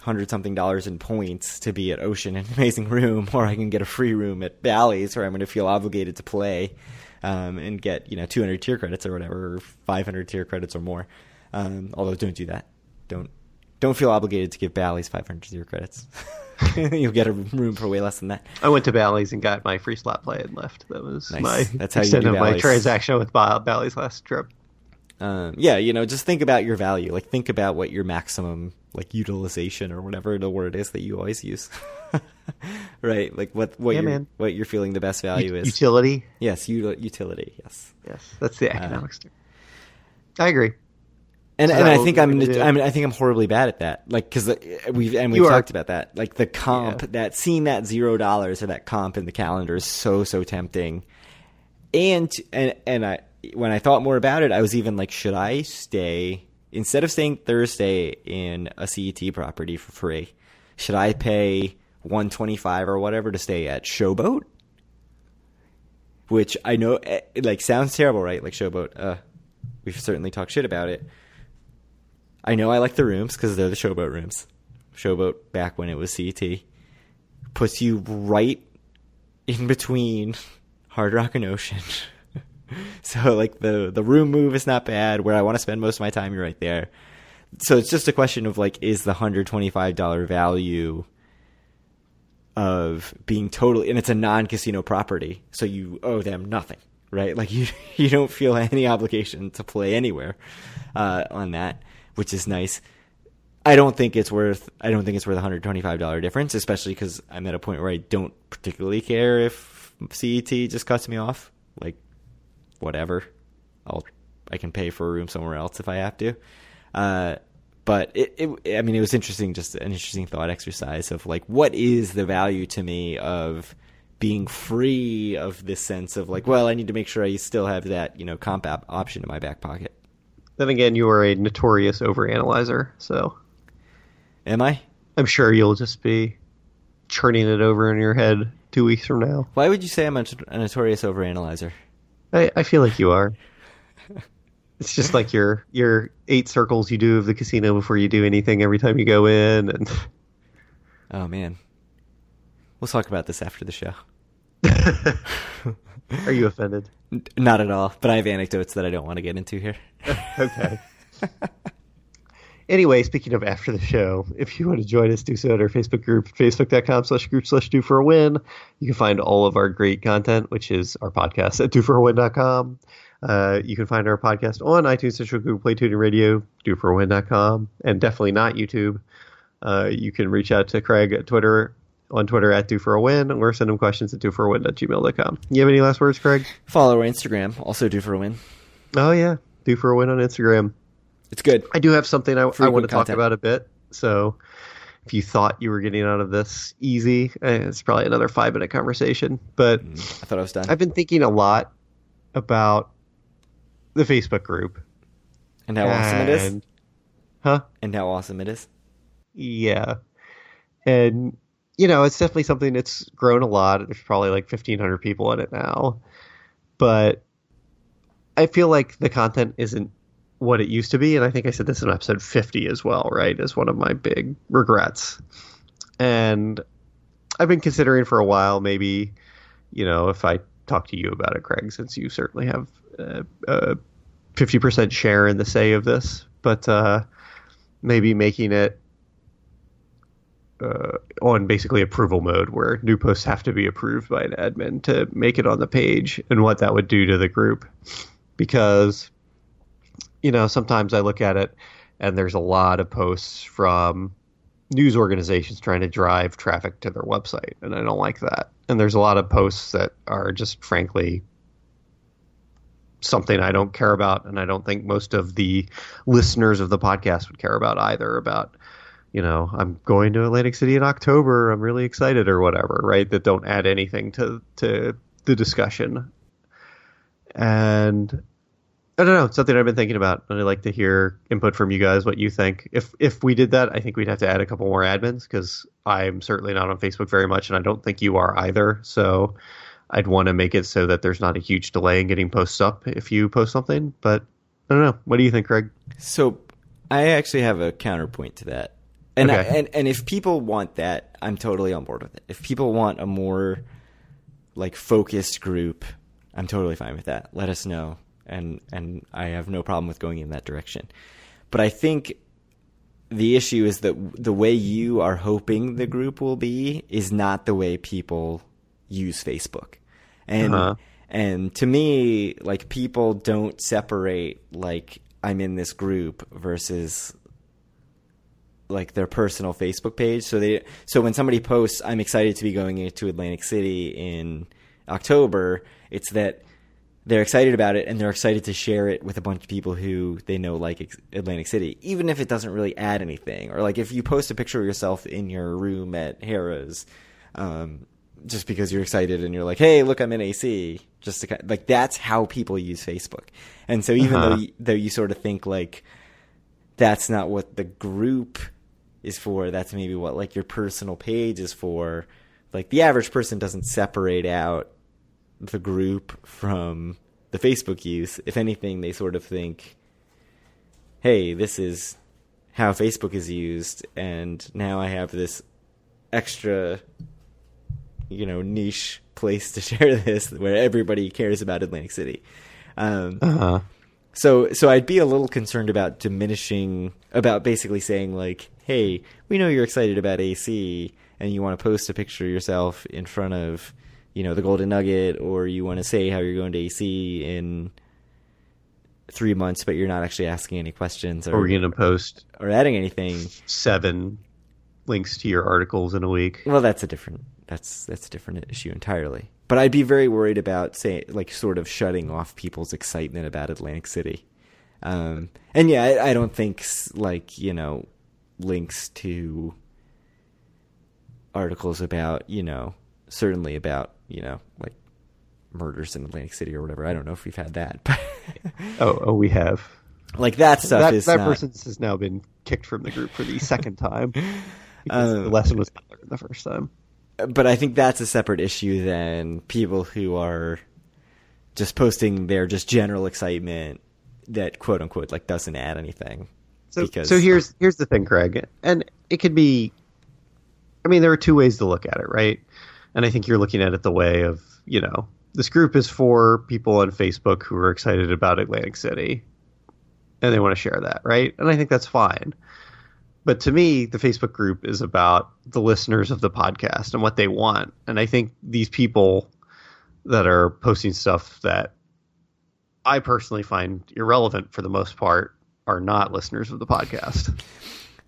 hundred something dollars in points to be at Ocean in an amazing room, or I can get a free room at Bally's where I'm going to feel obligated to play um, and get, you know, two hundred tier credits or whatever, or five hundred tier credits or more. Um, although don't do that. Don't, don't feel obligated to give Bally's five hundred tier credits. You'll get a room for way less than that. I went to Bally's and got my free slot play and left. That was nice. my That's how extent you do of Bally's. My transaction with Bally's last trip. Um, yeah, you know, just think about your value. Like, think about what your maximum, like, utilization or whatever the word is that you always use, right? Like, what what yeah, you're, what you're feeling the best value U- is utility. Yes, u- utility. Yes, yes, that's the economics term. Uh, I agree, and so and I think I'm I mean I think I'm horribly bad at that. Like, because we've and we've talked about that. Like the comp yeah. that seeing that zero dollars or that comp in the calendar is so so tempting, and and and I. When I thought more about it, I was even like, should I stay instead of staying Thursday in a C E T property for free? Should I pay one twenty-five or whatever to stay at Showboat? Which I know, it, like, sounds terrible, right? Like Showboat, uh, we've certainly talked shit about it. I know I like the rooms because they're the Showboat rooms. Showboat back when it was C E T puts you right in between Hard Rock and Ocean. So, like, the, the room move is not bad. Where I want to spend most of my time, you're right there. So it's just a question of, like, is the one hundred twenty-five dollars value of being totally – and it's a non-casino property, so you owe them nothing, right? Like, you you don't feel any obligation to play anywhere uh, on that, which is nice. I don't think it's worth – I don't think it's worth a one hundred twenty-five dollars difference, especially because I'm at a point where I don't particularly care if C E T just cuts me off, like – whatever, I'll I can pay for a room somewhere else if I have to. Uh, but it, it, I mean, it was interesting, just an interesting thought exercise of like, what is the value to me of being free of this sense of like, well, I need to make sure I still have that, you know, comp app option in my back pocket. Then again, you are a notorious overanalyzer, so am I? I'm sure you'll just be churning it over in your head two weeks from now. Why would you say I'm a, a notorious overanalyzer? I, I feel like you are. It's just like your your eight circles you do of the casino before you do anything every time you go in. And oh, man. We'll talk about this after the show. Are you offended? Not at all, but I have anecdotes that I don't want to get into here. Okay. Anyway, speaking of after the show, if you want to join us, do so at our Facebook group, facebook.com slash group slash do for a win. You can find all of our great content, which is our podcast at do for a win dot com. Uh, you can find our podcast on iTunes, Central, Google Play, TuneIn Radio, do for a win dot com, and definitely not YouTube. Uh, you can reach out to Craig at Twitter, on Twitter at do for a win, or send him questions at do for a win at gmail dot com. You have any last words, Craig? Follow our Instagram, also do for a win. Oh, yeah. do for a win on Instagram. It's good. I do have something I, I want to talk content. about a bit. So if you thought you were getting out of this easy, it's probably another five-minute conversation. But I thought I was done. I've been thinking a lot about the Facebook group. And how and, awesome it is? Huh? And how awesome it is? Yeah. And, you know, it's definitely something that's grown a lot. There's probably like fifteen hundred people in it now. but I feel like the content isn't what it used to be. And I think I said this in episode fifty as well, right? As one of my big regrets. And I've been considering for a while, maybe, you know, if I talk to you about it, Craig, since you certainly have a, a fifty percent share in the say of this, but uh, maybe making it uh, on basically approval mode where new posts have to be approved by an admin to make it on the page, and what that would do to the group. Because, you know, sometimes I look at it and there's a lot of posts from news organizations trying to drive traffic to their website, and I don't like that. And there's a lot of posts that are just frankly something I don't care about, and I don't think most of the listeners of the podcast would care about either, about, you know, I'm going to Atlantic City in October, I'm really excited, or whatever, right? That don't add anything to to the discussion. And I don't know, it's something I've been thinking about, and I'd like to hear input from you guys, what you think. If if we did that, I think we'd have to add a couple more admins, because I'm certainly not on Facebook very much, and I don't think you are either. So I'd want to make it so that there's not a huge delay in getting posts up if you post something. But I don't know. What do you think, Craig? So I actually have a counterpoint to that. And okay. I, and, and if people want that, I'm totally on board with it. If people want a more like focused group, I'm totally fine with that. Let us know. And and I have no problem with going in that direction. But I think the issue is that the way you are hoping the group will be is not the way people use Facebook. And uh-huh. and to me, like, people don't separate, like, I'm in this group versus like their personal Facebook page. So they so when somebody posts, I'm excited to be going into Atlantic City in October, it's that they're excited about it, and they're excited to share it with a bunch of people who they know like Atlantic City, even if it doesn't really add anything. Or like if you post a picture of yourself in your room at Harrah's, um, just because you're excited and you're like, hey, look, I'm in A C. Just to, like, that's how people use Facebook. And so even uh-huh. though, you, though you sort of think like that's not what the group is for, that's maybe what like your personal page is for, like the average person doesn't separate out the group from the Facebook use. If anything, they sort of think, hey, this is how Facebook is used, and now I have this extra, you know, niche place to share this where everybody cares about Atlantic City. Um, uh-huh. So, so I'd be a little concerned about diminishing, about basically saying like, hey, we know you're excited about A C and you want to post a picture of yourself in front of, you know, the Golden Nugget, or you want to say how you're going to A C in three months, but you're not actually asking any questions. Or, or we're going to post or adding anything. Seven links to your articles in a week. Well, that's a different that's that's a different issue entirely. But I'd be very worried about say like sort of shutting off people's excitement about Atlantic City. Um, and yeah, I, I don't think like, you know, links to articles about, you know, certainly about, you know, like murders in Atlantic City or whatever. I don't know if we've had that. But oh, oh, we have. Like that stuff that, is that not... person has now been kicked from the group for the second time because um, the lesson was not learned the first time. But I think that's a separate issue than people who are just posting their just general excitement that quote unquote like doesn't add anything. So, because... so here's here's the thing, Craig, and it could be. I mean, there are two ways to look at it, right? And I think you're looking at it the way of, you know, this group is for people on Facebook who are excited about Atlantic City and they want to share that, right? And I think that's fine. But to me, the Facebook group is about the listeners of the podcast and what they want. And I think these people that are posting stuff that I personally find irrelevant for the most part are not listeners of the podcast.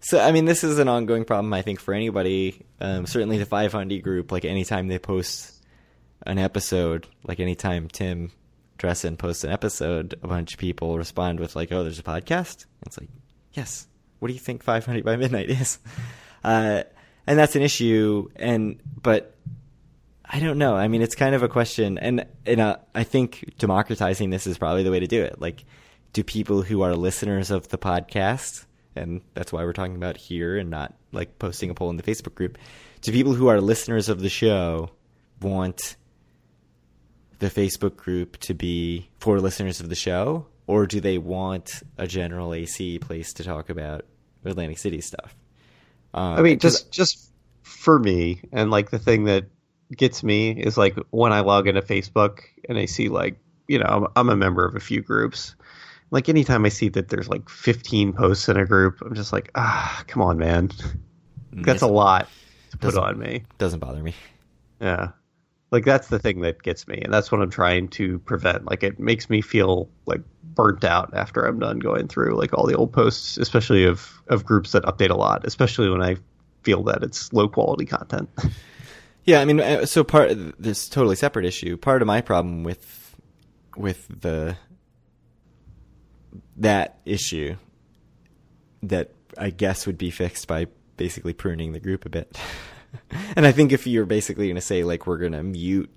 So, I mean, this is an ongoing problem, I think, for anybody, um, certainly the five hundred group. Like, anytime they post an episode, like anytime Tim Dressen posts an episode, a bunch of people respond with, like, oh, there's a podcast? It's like, yes. What do you think five hundred by Midnight is? Uh, and that's an issue. And But I don't know. I mean, it's kind of a question. And, and uh, I think democratizing this is probably the way to do it. Like, do people who are listeners of the podcast... and that's why we're talking about here and not like posting a poll in the Facebook group, do people who are listeners of the show want the Facebook group to be for listeners of the show, or do they want a general A C place to talk about Atlantic City stuff? Um, I mean, just just for me, and like the thing that gets me is like when I log into Facebook and I see like, you know, I'm, I'm a member of a few groups. Like anytime I see that there's like fifteen posts in a group, I'm just like, ah, come on, man. That's a lot to put on me. Doesn't bother me. Yeah. Like that's the thing that gets me, and that's what I'm trying to prevent. Like it makes me feel like burnt out after I'm done going through like all the old posts, especially of, of groups that update a lot, especially when I feel that it's low quality content. Yeah, I mean, so part this totally separate issue. Part of my problem with with the that issue that I guess would be fixed by basically pruning the group a bit. And I think if you're basically going to say, like, we're going to mute,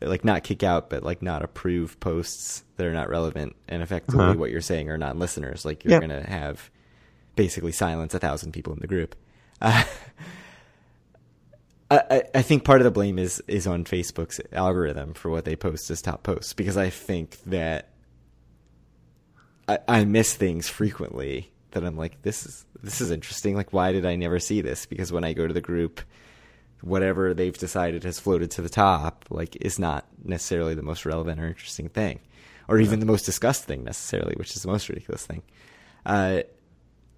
like, not kick out, but, like, not approve posts that are not relevant and effectively uh-huh. what you're saying are non-listeners, like, you're yep. going to have basically silence a thousand people in the group. Uh, I, I think part of the blame is, is on Facebook's algorithm for what they post as top posts, because I think that I, I miss things frequently that I'm like, this is this is interesting. Like, why did I never see this? Because when I go to the group, whatever they've decided has floated to the top, like, is not necessarily the most relevant or interesting thing, or even the most discussed thing necessarily, which is the most ridiculous thing. Uh,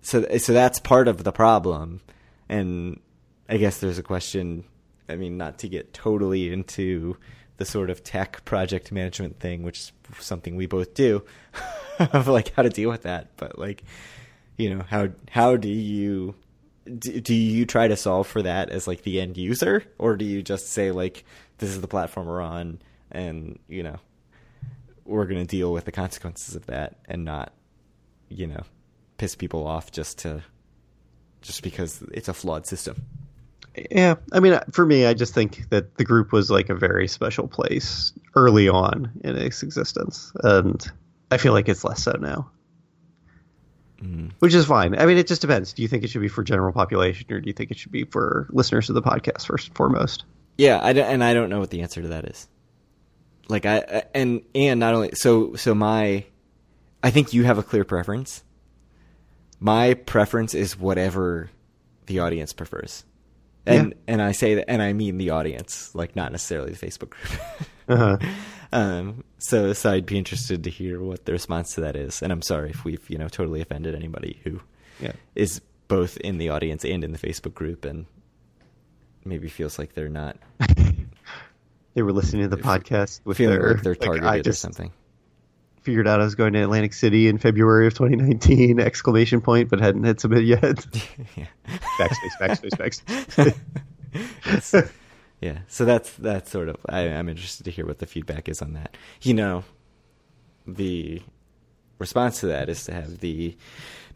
so, so that's part of the problem. And I guess there's a question. I mean, not to get totally into the sort of tech project management thing, which is something we both do, of like how to deal with that. But like, you know, how how do you do, do you try to solve for that as like the end user, or do you just say like, this is the platform we're on, and you know, we're going to deal with the consequences of that and not, you know, piss people off just to just because it's a flawed system. Yeah, I mean, for me, I just think that the group was like a very special place early on in its existence, and I feel like it's less so now. Mm. Which is fine. I mean, it just depends. Do you think it should be for general population, or do you think it should be for listeners of the podcast first and foremost? Yeah, I don't, and I don't know what the answer to that is. Like, I and and not only so so my, I think you have a clear preference. My preference is whatever the audience prefers, and yeah. and I say that, and I mean the audience, like not necessarily the Facebook group. Uh-huh. Um, so, so I'd be interested to hear what the response to that is. And I'm sorry if we've, you know, totally offended anybody who yeah. is both in the audience and in the Facebook group and maybe feels like they're not. They were listening to the podcast with their, like they're targeted like or something. Figured out I was going to Atlantic City in February of twenty nineteen, exclamation point, but hadn't hit submit yet. Yeah. Backspace, backspace, backspace. Yes. Yeah, so that's that's sort of. I, I'm interested to hear what the feedback is on that. You know, the response to that is to have the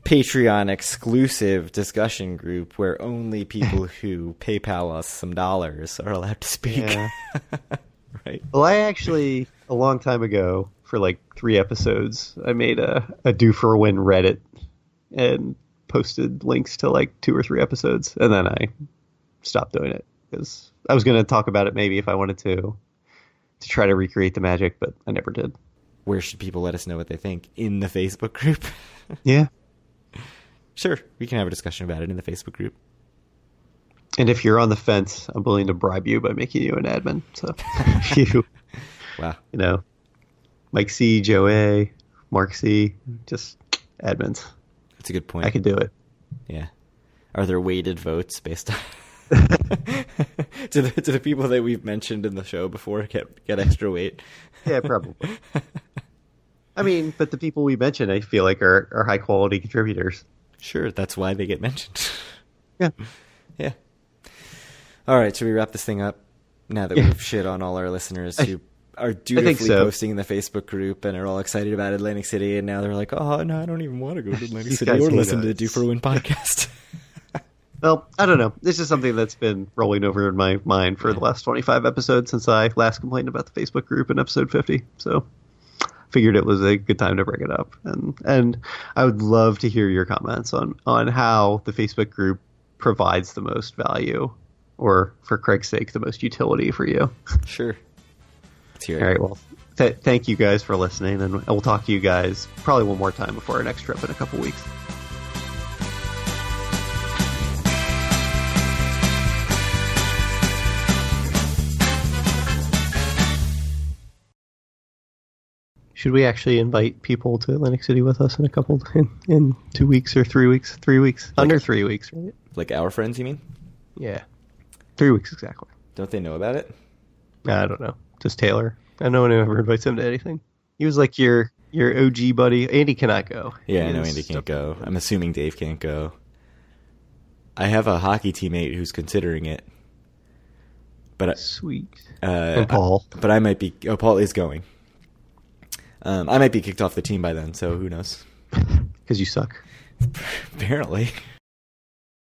Patreon exclusive discussion group where only people who PayPal us some dollars are allowed to speak. Yeah. Right. Well, I actually a long time ago, for like three episodes, I made a a do for a win Reddit and posted links to like two or three episodes, and then I stopped doing it because I was going to talk about it maybe if I wanted to, to try to recreate the magic, but I never did. Where should people let us know what they think? In the Facebook group? Yeah. Sure. We can have a discussion about it in the Facebook group. And if you're on the fence, I'm willing to bribe you by making you an admin. So if you, wow. you know, Mike C, Joe A, Mark C, just admins. That's a good point. I could do it. Yeah. Are there weighted votes based on... to, the, to the people that we've mentioned in the show before get get extra weight. Yeah, probably. I mean, but the people we mentioned, I feel like are, are high quality contributors. Sure, that's why they get mentioned. Yeah. Yeah. All right, should we wrap this thing up now that yeah. we've shit on all our listeners I, who are dutifully so. posting in the Facebook group and are all excited about Atlantic City, and now they're like, oh, no, I don't even want to go to Atlantic City or listen us. to the Do For Win podcast. Well, I don't know. This is something that's been rolling over in my mind for the last twenty-five episodes since I last complained about the Facebook group in episode fifty. So figured it was a good time to bring it up. And and I would love to hear your comments on, on how the Facebook group provides the most value, or for Craig's sake, the most utility for you. Sure. All right, well, th- thank you guys for listening, and we'll talk to you guys probably one more time before our next trip in a couple weeks. Should we actually invite people to Atlantic City with us in a couple in, in two weeks or three weeks? Three weeks. Like, under three weeks, right? Like our friends, you mean? Yeah. Three weeks exactly. Don't they know about it? I don't know. Just Taylor. I know one who ever invites him to anything. He was like your your O G buddy. Andy cannot go. Yeah, I know Andy can't go. I'm assuming Dave can't go. I have a hockey teammate who's considering it. But I, Sweet. Uh, and Paul. I, but I might be... Oh, Paul is going. Um, I might be kicked off the team by then, so who knows? Because you suck. Apparently.